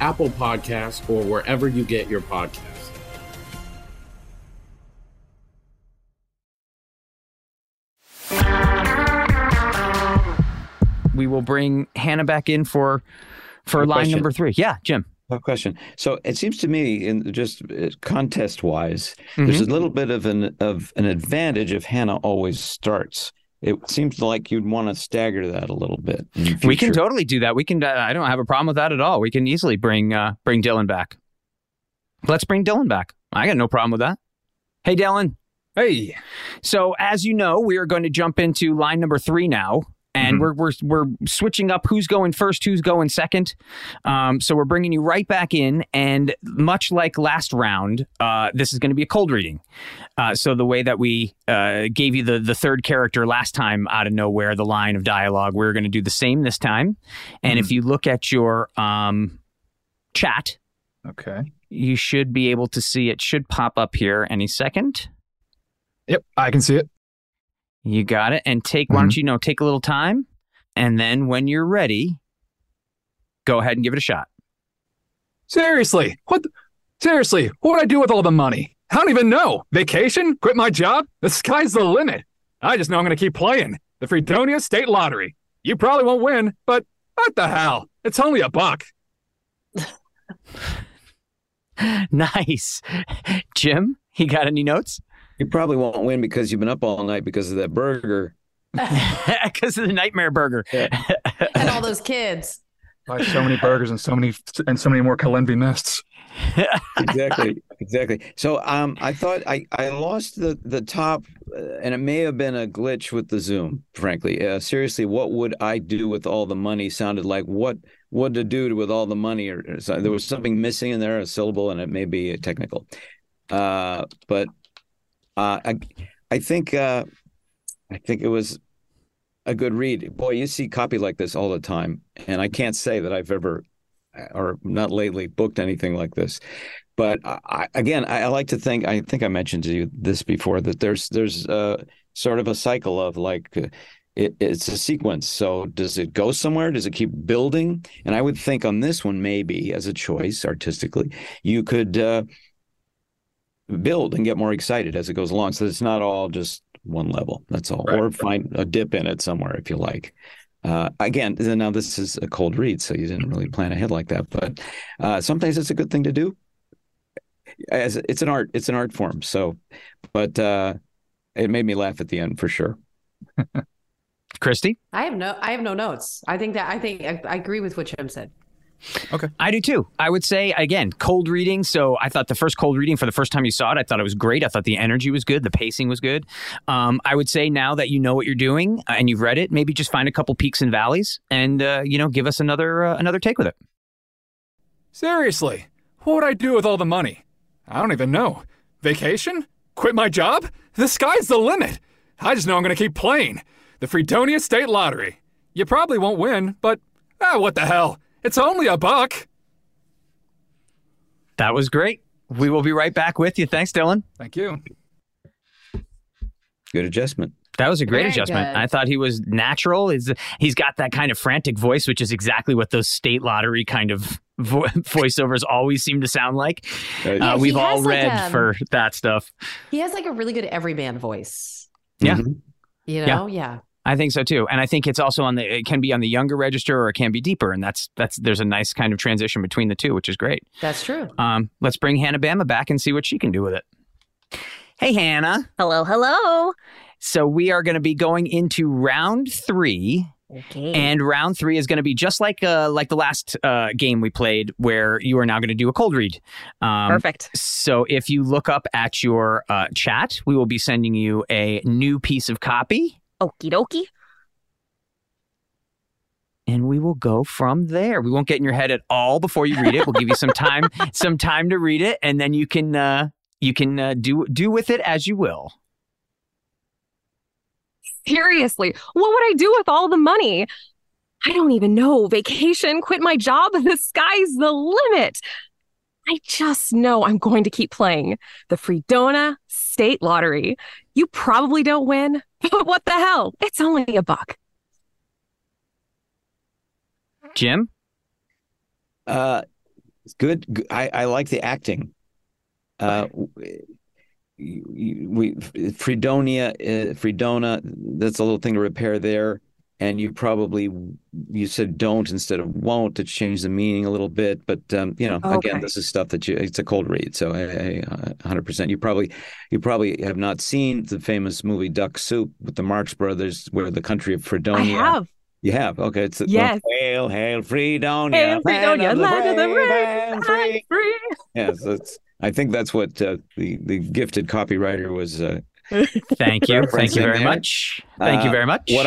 Apple Podcasts, or wherever you get your podcasts. We will bring Hannah back in for line question. Number 3. Yeah, Jim. No question. So it seems to me, in just contest-wise, there's a little bit of an advantage if Hannah always starts. It seems like you'd want to stagger that a little bit. We can totally do that. We can. I don't have a problem with that at all. We can easily bring Dylan back. Let's bring Dylan back. I got no problem with that. Hey, Dylan. Hey. So as you know, we are going to jump into line number 3 now. And we're switching up who's going first, who's going second. So we're bringing you right back in. And much like last round, this is going to be a cold reading. So the way that we gave you the third character last time out of nowhere, the line of dialogue, we're going to do the same this time. And if you look at your chat, okay, You should be able to see it. Should pop up here any second. Yep, I can see it. You got it. And take, why don't you take a little time, and then when you're ready, go ahead and give it a shot. Seriously, seriously, what would I do with all the money? I don't even know. Vacation? Quit my job? The sky's the limit. I just know I'm going to keep playing. The Fredonia State Lottery. You probably won't win, but what the hell? It's only $1. Nice. Jim, you got any notes? You probably won't win because you've been up all night because of that burger. Because of the Nightmare Burger. Yeah. And all those kids. Buy so many burgers and so many more Calenvy Mists. Exactly. So I thought I lost the top, and it may have been a glitch with the Zoom, frankly. Seriously, what would I do with all the money sounded like what to do with all the money. Or so there was something missing in there, a syllable, and it may be technical. But I think it was a good read. Boy, you see copy like this all the time, and I can't say that I've ever, or not lately, booked anything like this. But I like to think, I think I mentioned to you this before, that there's sort of a cycle of like, it's a sequence. So does it go somewhere? Does it keep building? And I would think on this one, maybe as a choice artistically, you could build and get more excited as it goes along. So it's not all just one level. That's all. Right. Or find a dip in it somewhere if you like. Again, now this is a cold read, so you didn't really plan ahead like that. But sometimes it's a good thing to do. As it's an art form. So, but it made me laugh at the end for sure. Christy, I have no notes. I agree with what Jim said. Okay, I do too. I would say again, cold reading. So I thought the first cold reading for the first time you saw it, I thought it was great. I thought the energy was good, the pacing was good. I would say now that you know what you're doing and you've read it, maybe just find a couple peaks and valleys, and give us another take with it. Seriously, what would I do with all the money? I don't even know. Vacation? Quit my job? The sky's the limit. I just know I'm going to keep playing. The Fredonia State Lottery. You probably won't win, but what the hell? It's only $1. That was great. We will be right back with you. Thanks, Dylan. Thank you. Good adjustment. That was a great adjustment. Good. I thought he was natural. He's got that kind of frantic voice, which is exactly what those state lottery kind of voiceovers always seem to sound like. Yeah, we've all read for that stuff. He has like a really good everyman voice. Yeah. Mm-hmm. You know? Yeah. I think so too, and I think it's also it can be on the younger register, or it can be deeper, and there's a nice kind of transition between the two, which is great. That's true. Let's bring Hannah Bama back and see what she can do with it. Hey, Hannah. Hello. So we are going to be going into round 3. Okay. And round 3 is going to be just like the last game we played, where you are now going to do a cold read. Perfect. So if you look up at your chat, we will be sending you a new piece of copy. Okie dokie. And we will go from there. We won't get in your head at all before you read it. We'll give you some time to read it, and then you can do with it as you will. Seriously, what would I do with all the money? I don't even know. Vacation, quit my job, the sky's the limit. I just know I'm going to keep playing the Fredonia State Lottery. You probably don't win, but what the hell? It's only $1. Jim? Good. I like the acting. Fredonia, that's a little thing to repair there. And you said don't instead of won't to change the meaning a little bit. But, Again, this is stuff that it's a cold read. So 100%. You probably have not seen the famous movie Duck Soup with the Marx Brothers, where the country of Fredonia. I have. You have? Okay. It's yes. Hail, Fredonia. Hail, Fredonia, land of the brave. Yes, I think that's what the gifted copywriter was Thank you. Thank you very much. Thank you very much. What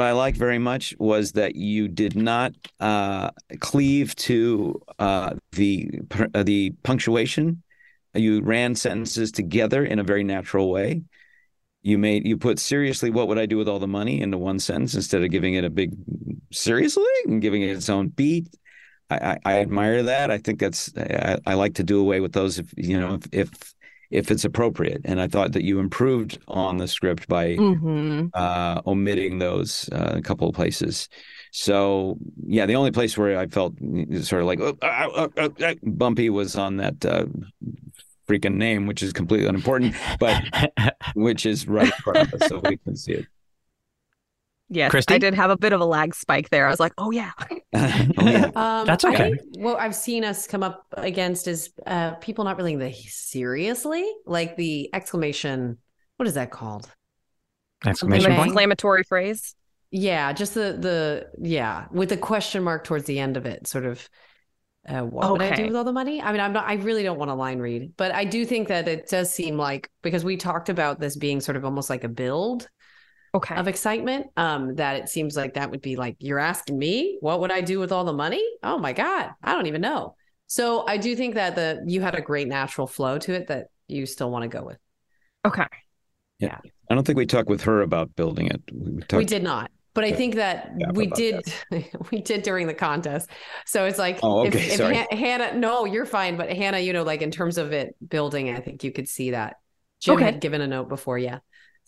I liked very much was that you did not cleave to the punctuation. You ran sentences together in a very natural way. You put seriously, what would I do with all the money, into one sentence instead of giving it a big seriously and giving it its own beat. I admire that. I think that's, I like to do away with those, if it's appropriate. And I thought that you improved on the script by omitting those a couple of places. So, yeah, the only place where I felt sort of like bumpy was on that freaking name, which is completely unimportant, but which is right in front of us, so we can see it. Yes, Christy? I did have a bit of a lag spike there. I was like, oh, yeah. That's okay. I think what I've seen us come up against is people not really seriously, like the exclamation. What is that called? Exclamation point? Exclamatory phrase. Yeah, just the with the question mark towards the end of it, sort of. What would I do with all the money? I mean, I really don't want to line read, but I do think that it does seem like, because we talked about this being sort of almost like a build. Okay. Of excitement, that it seems like that would be like, you're asking me, what would I do with all the money? Oh my God, I don't even know. So I do think that you had a great natural flow to it that you still want to go with. Okay. Yeah. I don't think we talked with her about building it. We did not, but I think that we did, during the contest. So it's like, if Hannah, no, you're fine. But Hannah, like in terms of it building, I think you could see that. Jim had given a note before. Yeah.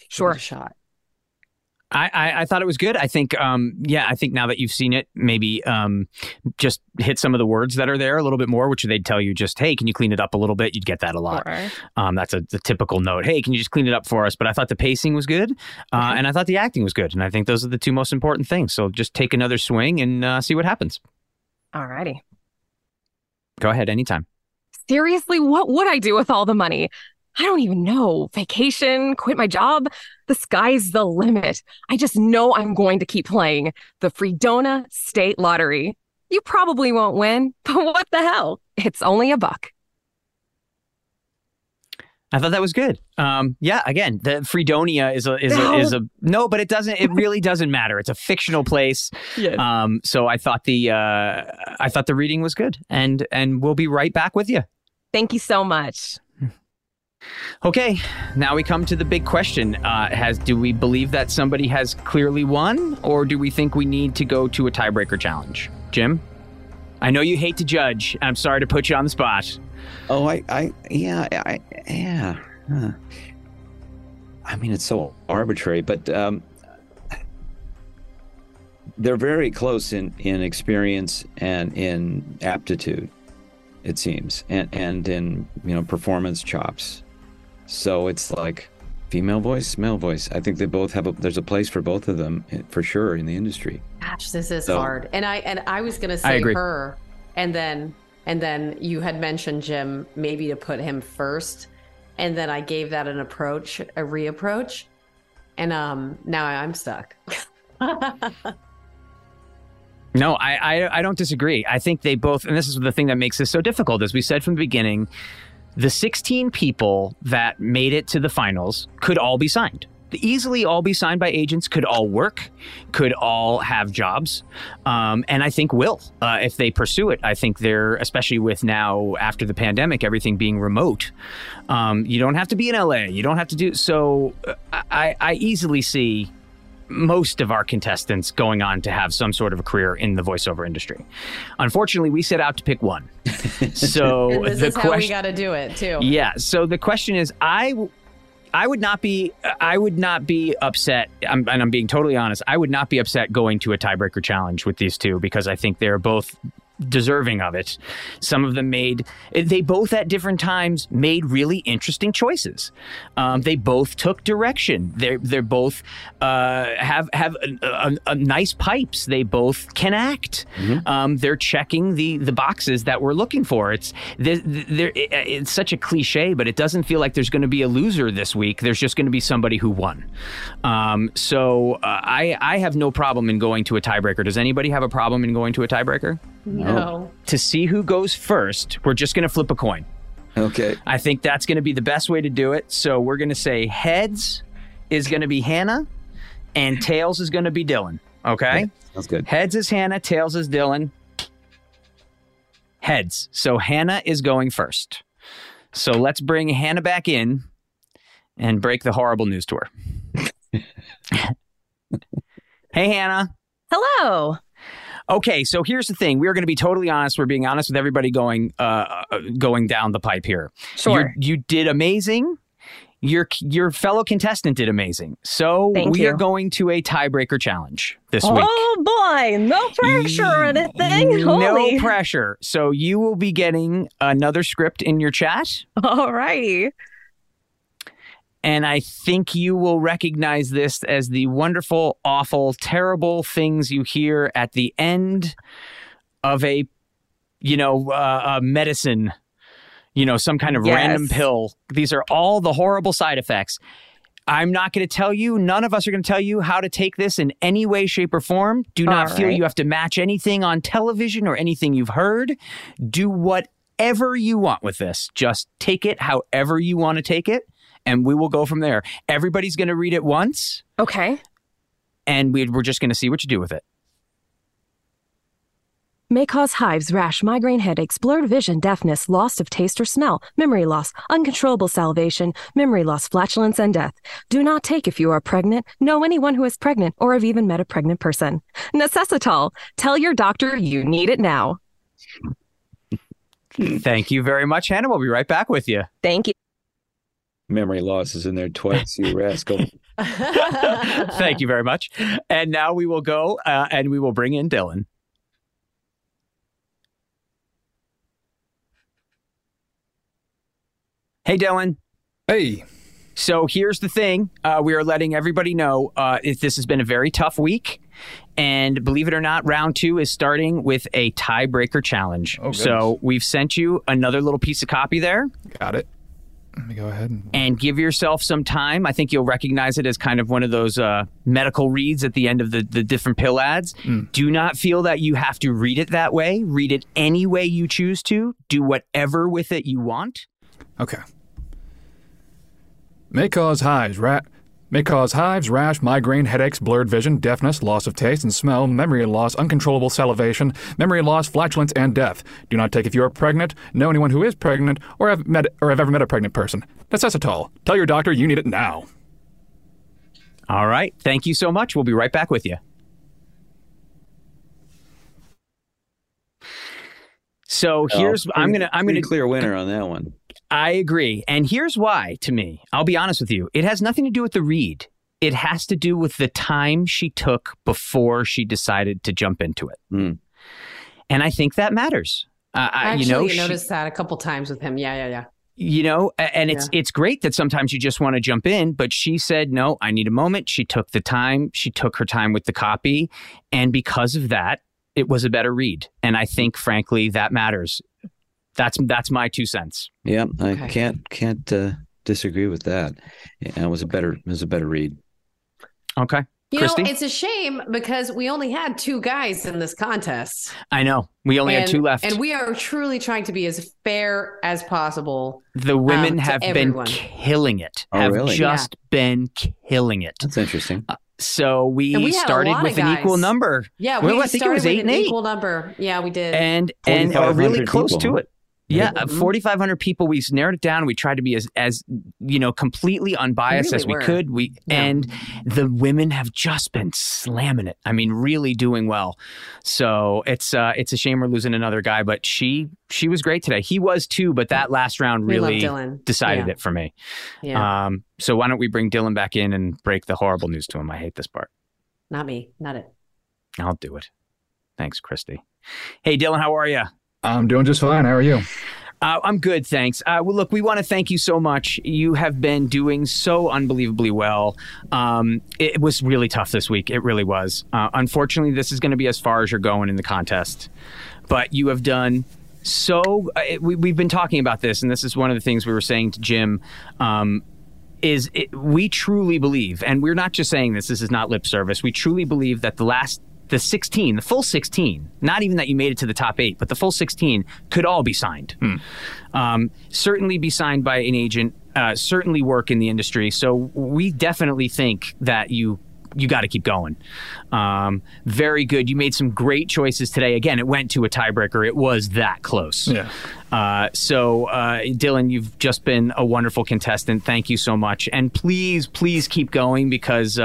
Sure. Shot. I thought it was good. I think, I think now that you've seen it, maybe just hit some of the words that are there a little bit more, which they'd tell you just, hey, can you clean it up a little bit? You'd get that a lot. Right. That's a typical note. Hey, can you just clean it up for us? But I thought the pacing was good, and I thought the acting was good. And I think those are the two most important things. So just take another swing and see what happens. All righty. Go ahead, anytime. Seriously, what would I do with all the money? I don't even know. Vacation, quit my job. The sky's the limit. I just know I'm going to keep playing the Fredonia State Lottery. You probably won't win, but what the hell? It's only $1. I thought that was good. Again, the Fredonia is a no, but it doesn't. It really doesn't matter. It's a fictional place. Yes. So I thought the reading was good, and we'll be right back with you. Thank you so much. Okay, now we come to the big question. Do we believe that somebody has clearly won, or do we think we need to go to a tiebreaker challenge? Jim, I know you hate to judge, and I'm sorry to put you on the spot. Oh, yeah. Huh. I mean, it's so arbitrary, but they're very close in experience and in aptitude, it seems, and in, performance chops. So it's like female voice, male voice. I think they both have there's a place for both of them for sure in the industry. Gosh, this is hard. And I was going to say her, and then you had mentioned Jim, maybe to put him first. And then I gave that an approach, a reapproach. And now I'm stuck. No, I don't disagree. I think they both, and this is the thing that makes this so difficult, as we said from the beginning, the 16 people that made it to the finals could all be signed. Easily all be signed by agents, could all work, could all have jobs. And I think will, if they pursue it. I think they're, especially with now after the pandemic, everything being remote, you don't have to be in LA. You don't have to do, so I easily see most of our contestants going on to have some sort of a career in the voiceover industry. Unfortunately, we set out to pick one. So this is how we got to do it too. Yeah. So the question is, I would not be upset. And I'm being totally honest. I would not be upset going to a tiebreaker challenge with these two, because I think they're both deserving of it. Some of them they both at different times made really interesting choices. They both took direction. They're both have a nice pipes. They both can act. Mm-hmm. They're checking the boxes that we're looking for. It's such a cliche, but it doesn't feel like there's going to be a loser this week. There's just going to be somebody who won. I have no problem in going to a tiebreaker. Does anybody have a problem in going to a tiebreaker? No. To see who goes first, we're just going to flip a coin. Okay. I think that's going to be the best way to do it. So we're going to say heads is going to be Hannah and tails is going to be Dylan. Okay? Yeah, sounds good. Heads is Hannah, tails is Dylan. Heads. So Hannah is going first. So let's bring Hannah back in and break the horrible news to her. Hey, Hannah. Hello. Okay, so here's the thing. We're going to be totally honest. We're being honest with everybody going down the pipe here. Sure. You did amazing. Your fellow contestant did amazing. So we are going to a tiebreaker challenge this week. Oh, boy. No pressure or anything. Holy. No pressure. So you will be getting another script in your chat. All righty. And I think you will recognize this as the wonderful, awful, terrible things you hear at the end of a medicine. Some kind of random pill. These are all the horrible side effects. I'm not going to tell you. None of us are going to tell you how to take this in any way, shape, or form. Do not feel you have to match anything on television or anything you've heard. Do whatever you want with this. Just take it however you want to take it, and we will go from there. Everybody's going to read it once. Okay. And we're just going to see what you do with it. May cause hives, rash, migraine, headaches, blurred vision, deafness, loss of taste or smell, memory loss, uncontrollable salivation, memory loss, flatulence, and death. Do not take if you are pregnant, know anyone who is pregnant, or have even met a pregnant person. Necessitol. Tell your doctor you need it now. Thank you very much, Hannah. We'll be right back with you. Thank you. Memory loss is in there twice, you rascal. Thank you very much. And now we will go and we will bring in Dylan. Hey, Dylan. Hey. So here's the thing. We are letting everybody know if this has been a very tough week. And believe it or not, round two is starting with a tiebreaker challenge. Oh, so we've sent you another little piece of copy there. Got it. Let me go ahead. And give yourself some time. I think you'll recognize it as kind of one of those medical reads at the end of the different pill ads. Mm. Do not feel that you have to read it that way. Read it any way you choose to. Do whatever with it you want. Okay. May cause hives, rash, migraine, headaches, blurred vision, deafness, loss of taste and smell, memory loss, uncontrollable salivation, memory loss, flatulence, and death. Do not take if you are pregnant, know anyone who is pregnant, or have ever met a pregnant person. Necessitol. Tell your doctor you need it now. All right. Thank you so much. We'll be right back with you. So here's I'm gonna clear winner on that one. I agree. And here's why to me. I'll be honest with you. It has nothing to do with the read. It has to do with the time she took before she decided to jump into it. Mm. And I think that matters. I noticed that a couple times with him. Yeah. It's great that sometimes you just want to jump in, but she said, no, I need a moment. She took the time. She took her time with the copy. And because of that, it was a better read. And I think, frankly, that matters. That's my 2 cents. Yeah, I can't disagree with that. Yeah, it was a better read. Okay, Christy? It's a shame because we only had 2 guys in this contest. I know we only had 2 left, and we are truly trying to be as fair as possible. The women have been killing it. Been killing it. That's interesting. So we started with an equal number. Yeah, I think it was 8 and 8. Equal number. Yeah, we did. And are really close to it. Yeah, 4,500 people. We narrowed it down. We tried to be as completely unbiased as we could. And the women have just been slamming it. I mean, really doing well. So it's a shame we're losing another guy, but she was great today. He was too, but that last round really decided it for me. Yeah. So why don't we bring Dylan back in and break the horrible news to him? I hate this part. Not me. Not it. I'll do it. Thanks, Christy. Hey, Dylan, how are you? I'm doing just fine. How are you? I'm good, thanks. Well, look, we want to thank you so much. You have been doing so unbelievably well. It was really tough this week. It really was. Unfortunately, this is going to be as far as you're going in the contest. But you have done so... We've been talking about this, and this is one of the things we were saying to Jim... we truly believe, and we're not just saying this is not lip service, we truly believe that the 16, the full 16, not even that you made it to the top 8, but the full 16 could all be signed. Hmm. Certainly be signed by an agent, certainly work in the industry. So we definitely think that you you got to keep going. Very good. You made some great choices today. Again, it went to a tiebreaker. It was that close. Yeah. So, Dylan, you've just been a wonderful contestant. Thank you so much. And please, please keep going, because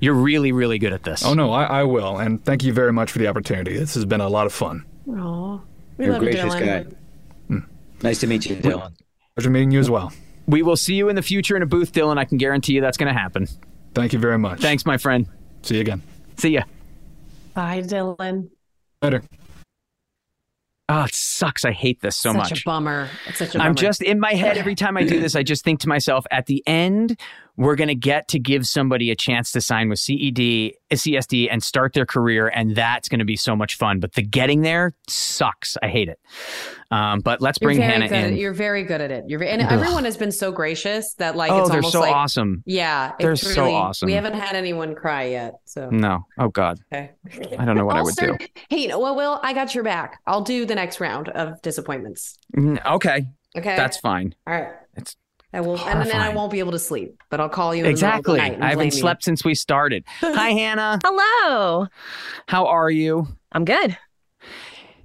you're really, really good at this. Oh, no, I will. And thank you very much for the opportunity. This has been a lot of fun. Aw. You're a gracious guy. Mm. Nice to meet you, Dylan. Pleasure meeting you as well. We will see you in the future in a booth, Dylan. I can guarantee you that's going to happen. Thank you very much. Thanks, my friend. See you again. See ya. Bye, Dylan. Later. Oh, it sucks. I hate this so much. Such a bummer. It's such a bummer. I'm just in my head every time I do this. I just think to myself, at the end, we're going to get to give somebody a chance to sign with CESD and start their career. And that's going to be so much fun. But the getting there sucks. I hate it. But let's bring Hannah in. You're very good at it. And everyone has been so gracious that it's almost so like. Oh, they're so awesome. Yeah. They're really, so awesome. We haven't had anyone cry yet. So. No. Oh, God. Okay. I don't know what I would do. Hey, well, Will, I got your back. I'll do the next round of disappointments. Okay. That's fine. All right. And then I won't be able to sleep, but I'll call you. Exactly. I haven't slept since we started. Hi, Hannah. Hello. How are you? I'm good.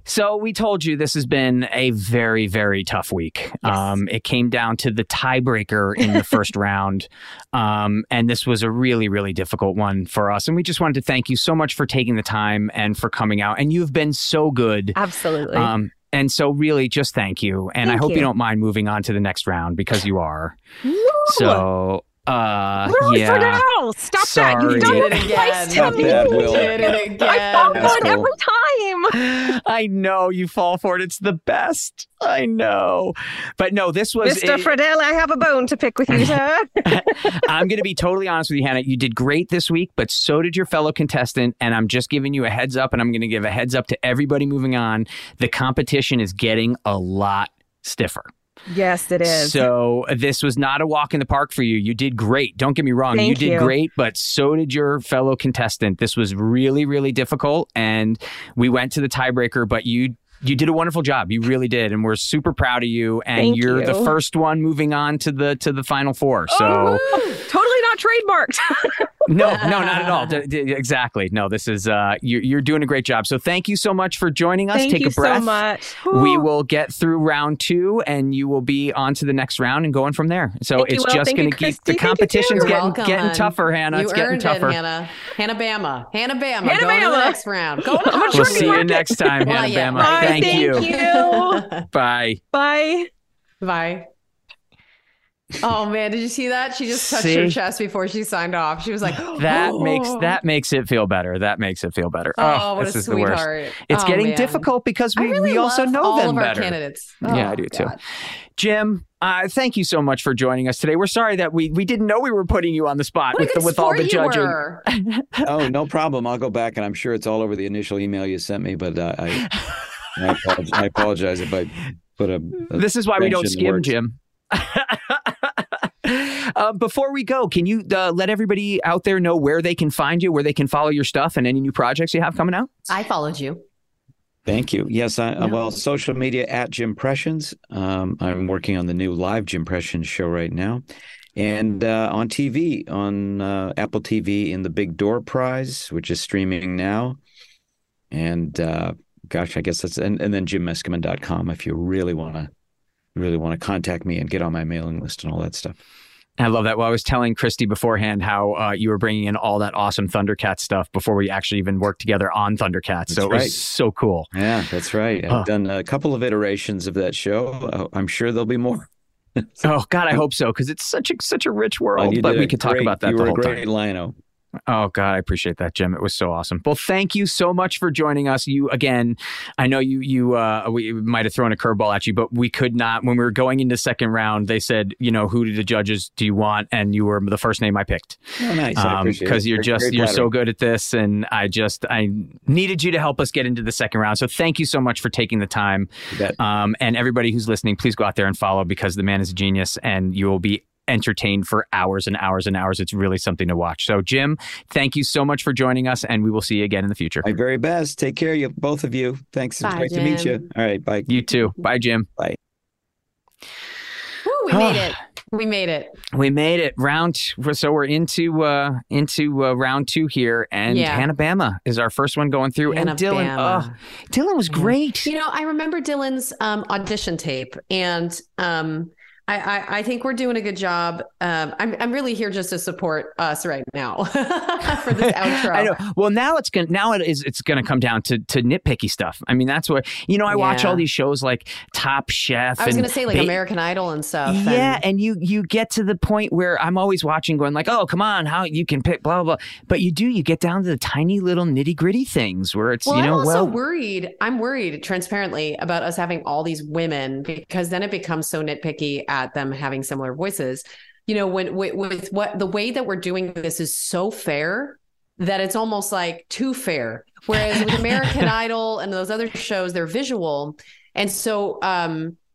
So we told you this has been a very, very tough week. Yes. It came down to the tiebreaker in the first round. And this was a really, really difficult one for us. And we just wanted to thank you so much for taking the time and for coming out. And you've been so good. Absolutely. And so really just thank you. And I hope you don't mind moving on to the next round, because you are. No. So, Stop that. You've done it twice to me. I fall for it every time. I know you fall for it. It's the best. I know. But no, this was... Mr. Friedel, I have a bone to pick with you, sir. I'm going to be totally honest with you, Hannah. You did great this week, but so did your fellow contestant. And I'm just giving you a heads up, and I'm going to give a heads up to everybody moving on. The competition is getting a lot stiffer. Yes, it is. So this was not a walk in the park for you. You did great. Don't get me wrong. You did great, but so did your fellow contestant. This was really, really difficult. And we went to the tiebreaker, but you did a wonderful job. You really did. And we're super proud of you. And you're the first one moving on to the final four. So totally not trademarked. No, not at all. Exactly. No, this is, you're doing a great job. So thank you so much for joining us. Take a breath. Thank you so much. We will get through round two, and you will be on to the next round and going from there. So it's just going to keep the competition's getting tougher, Hannah. It's getting tougher. Hannah Bama. Go to the next round. We'll see you next time, Hannah Bama. Thank you. Bye. Oh man, did you see that? She just touched her chest before she signed off. She was like, that makes it feel better. Oh, what this a is sweetheart. The worst. It's getting difficult because we also know them better. Candidates. Oh, yeah, I do too. Jim, thank you so much for joining us today. We're sorry that we didn't know we were putting you on the spot with all the judging. Oh, no problem. I'll go back, and I'm sure it's all over the initial email you sent me, but I apologize if I put a This is why we don't skim, Jim. Before we go, can you let everybody out there know where they can find you, where they can follow your stuff, and any new projects you have coming out? I followed you. Thank you. Yes, well, social media at Jimpressions. I'm working on the new live Jimpressions show right now. And on TV, on Apple TV in the Big Door Prize, which is streaming now. And I guess that's... And then jimmeskimen.com if you really want to contact me and get on my mailing list and all that stuff. I love that. Well, I was telling Christy beforehand how you were bringing in all that awesome Thundercats stuff before we actually even worked together on Thundercats. That's so right. It was so cool. Yeah, that's right. I've done a couple of iterations of that show. I'm sure there'll be more. Oh, God, I hope so, because it's such a rich world. But we could talk about that the whole time. You were a great Lino. Oh, God, I appreciate that, Jim. It was so awesome. Well, thank you so much for joining us. You, again, I know we might have thrown a curveball at you, but we could not. When we were going into second round, they said, who do the judges do you want? And you were the first name I picked. Oh, nice. I appreciate it. Because you're so good at this. And I needed you to help us get into the second round. So thank you so much for taking the time. And everybody who's listening, please go out there and follow, because the man is a genius, and you will be entertained for hours and hours and hours. It's really something to watch. So, Jim, thank you so much for joining us, and we will see you again in the future. My very best. Take care, you both of you. Thanks. Bye, it's great Jim. To meet you. All right, bye. You too. Bye, Jim. Bye. Woo, we made it. We made it. We made it. So we're into round two here, and Hannah-Bama is our first one going through. And Dylan was great. You know, I remember Dylan's audition tape, and I think we're doing a good job. I'm really here just to support us right now for this outro. I know. Well, now it's gonna come down to nitpicky stuff. I mean, that's what I watch all these shows like Top Chef. I was gonna say like American Idol and stuff. Yeah, and you get to the point where I'm always watching, going like, oh come on, how you can pick blah blah blah. But you get down to the tiny little nitty gritty things where it's I'm worried transparently about us having all these women, because then it becomes so nitpicky at them having similar voices. You know, when with what the way that we're doing this is so fair that it's almost like too fair, whereas with American Idol and those other shows, they're visual, and so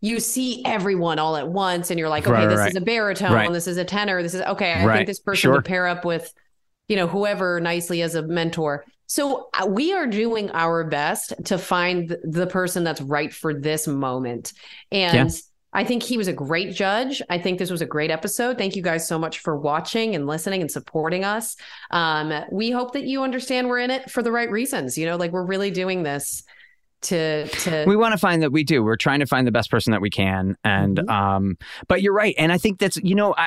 you see everyone all at once and you're like, okay, this is a baritone, this is a tenor, this is okay, I think this person would pair up with whoever nicely as a mentor. So we are doing our best to find the person that's right for this moment, and I think he was a great judge. I think this was a great episode. Thank you guys so much for watching and listening and supporting us. We hope that you understand we're in it for the right reasons. We're really doing this to we want to find that we do. We're trying to find the best person that we can. And but you're right. And I think that's,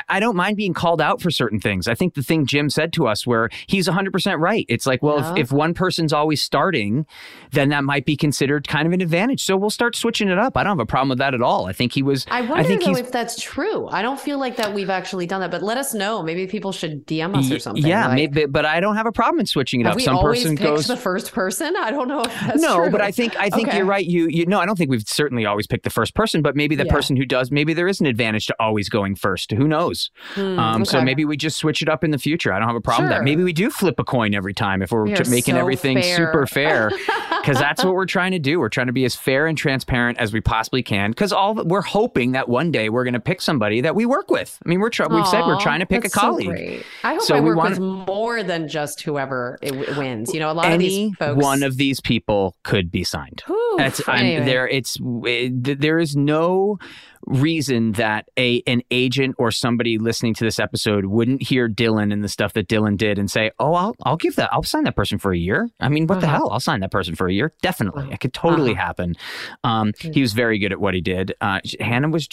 I don't mind being called out for certain things. I think the thing Jim said to us where he's 100% right. It's like, if one person's always starting, then that might be considered kind of an advantage. So we'll start switching it up. I don't have a problem with that at all. I think he was. I wonder if that's true. I don't feel like that we've actually done that, but let us know. Maybe people should DM us or something. Yeah, maybe, but I don't have a problem in switching it up. Some person goes the first person. I don't know if that's true. No, but I think you're right. You know, I don't think we've certainly always picked the first person, but maybe the person who does, maybe there is an advantage to always going first. Who knows? So maybe we just switch it up in the future. I don't have a problem with that. Maybe we do flip a coin every time if we're making everything super fair, because that's what we're trying to do. We're trying to be as fair and transparent as we possibly can, because we're hoping that one day we're going to pick somebody that we work with. I mean, we've said we're trying to pick a colleague. So great. I hope I work with more than just whoever wins. A lot of these folks. One of these people could be signed. There is no reason that an agent or somebody listening to this episode wouldn't hear Dylan and the stuff that Dylan did and say, oh, I'll sign that person for a year. I mean, what the hell? I'll sign that person for a year. Definitely. It could totally happen. He was very good at what he did. Hannah was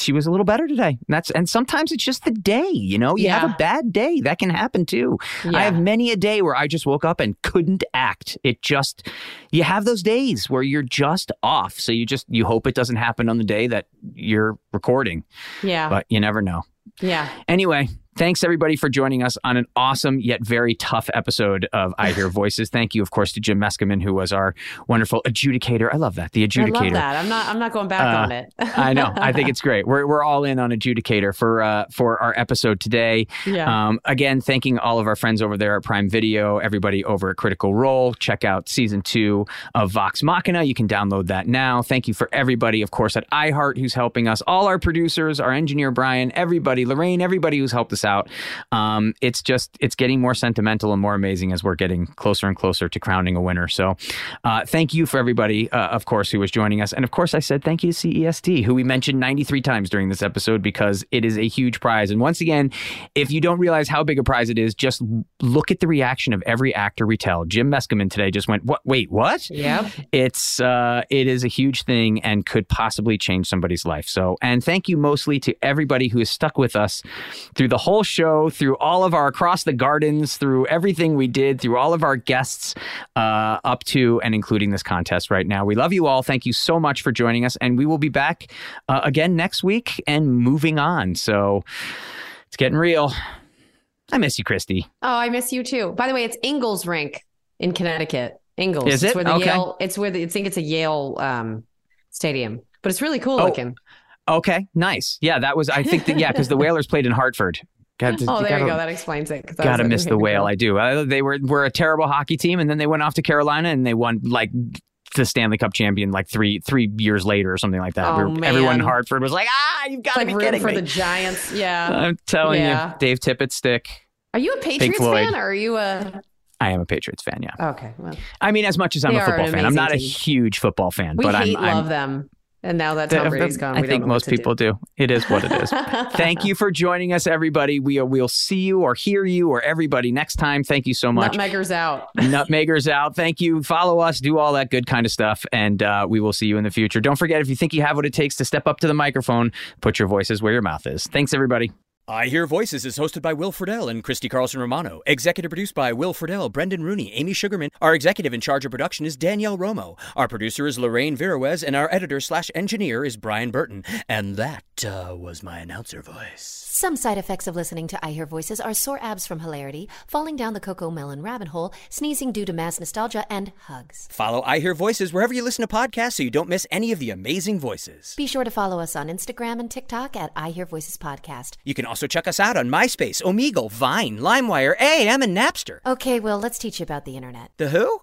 she was a little better today. And sometimes it's just the day, you have a bad day. That can happen too. Yeah. I have many a day where I just woke up and couldn't act. You have those days where you're just off. So you hope it doesn't happen on the day that you're recording. Yeah. But you never know. Yeah. Anyway, thanks everybody for joining us on an awesome yet very tough episode of I Hear Voices. Thank you, of course, to Jim Meskimen, who was our wonderful adjudicator. I love that. The adjudicator. I love that. I'm not going back on it. I know. I think it's great. We're all in on adjudicator for our episode today. Yeah. Again, thanking all of our friends over there at Prime Video, everybody over at Critical Role. Check out season 2 of Vox Machina. You can download that now. Thank you for everybody, of course, at iHeart, who's helping us. All our producers, our engineer, Brian, everybody, Lorraine, everybody who's helped us out. It's getting more sentimental and more amazing as we're getting closer and closer to crowning a winner. So thank you for everybody, of course, who was joining us. And of course, I said thank you to CESD, who we mentioned 93 times during this episode, because it is a huge prize. And once again, if you don't realize how big a prize it is, just look at the reaction of every actor we tell. Jim Meskimen today just went, "What? Wait, what?" Yeah. It is a huge thing and could possibly change somebody's life. So, and thank you mostly to everybody who has stuck with us through the whole show, through all of our Across the Gardens, through everything we did, through all of our guests, up to and including this contest right now. We love you all. Thank you so much for joining us. And we will be back again next week and moving on. So it's getting real. I miss you, Christy. Oh, I miss you too. By the way, it's Ingalls Rink in Connecticut. Ingalls. Is it? It's where the Yale, I think it's a Yale stadium, but it's really cool looking. Okay, nice. Yeah, that was, I think that, yeah, because the Whalers played in Hartford. There you go. That explains it. Gotta miss the Whale. I do. They were a terrible hockey team, and then they went off to Carolina and they won like the Stanley Cup champion like three years later or something like that. Everyone in Hartford was like, you've got to be kidding me. For the Giants. Yeah. I'm telling you, Dave Tippett stick. Are you a Patriots fan or are you a... I am a Patriots fan. Yeah. Okay. Well, I mean, as much as I'm a football fan, I'm not a huge football fan. But I love them. And now that Tom Brady's gone, I think most people do. It is what it is. Thank you for joining us, everybody. We'll see you or hear you or everybody next time. Thank you so much. Nutmeggers out. Nutmeggers out. Thank you. Follow us. Do all that good kind of stuff. And we will see you in the future. Don't forget, if you think you have what it takes to step up to the microphone, put your voices where your mouth is. Thanks, everybody. I Hear Voices is hosted by Will Friedel and Christy Carlson Romano. Executive produced by Will Friedel, Brendan Rooney, Amy Sugarman. Our executive in charge of production is Danielle Romo. Our producer is Lorraine Viruez, and our editor/engineer is Brian Burton. And that was my announcer voice. Some side effects of listening to I Hear Voices are sore abs from hilarity, falling down the Cocoa Melon rabbit hole, sneezing due to mass nostalgia, and hugs. Follow I Hear Voices wherever you listen to podcasts so you don't miss any of the amazing voices. Be sure to follow us on Instagram and TikTok at I Hear Voices Podcast. You can also check us out on MySpace, Omegle, Vine, LimeWire, AAM, and Napster. Okay, Will, let's teach you about the internet. The who?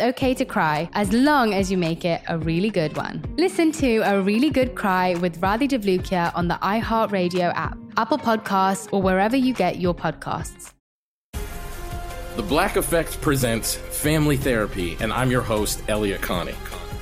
okay to cry as long as you make it a really good one. Listen to A Really Good Cry with Radhi Devlukia on the iHeartRadio app, Apple Podcasts, or wherever you get your podcasts. The Black Effect presents Family Therapy, and I'm your host, Elliott Connie.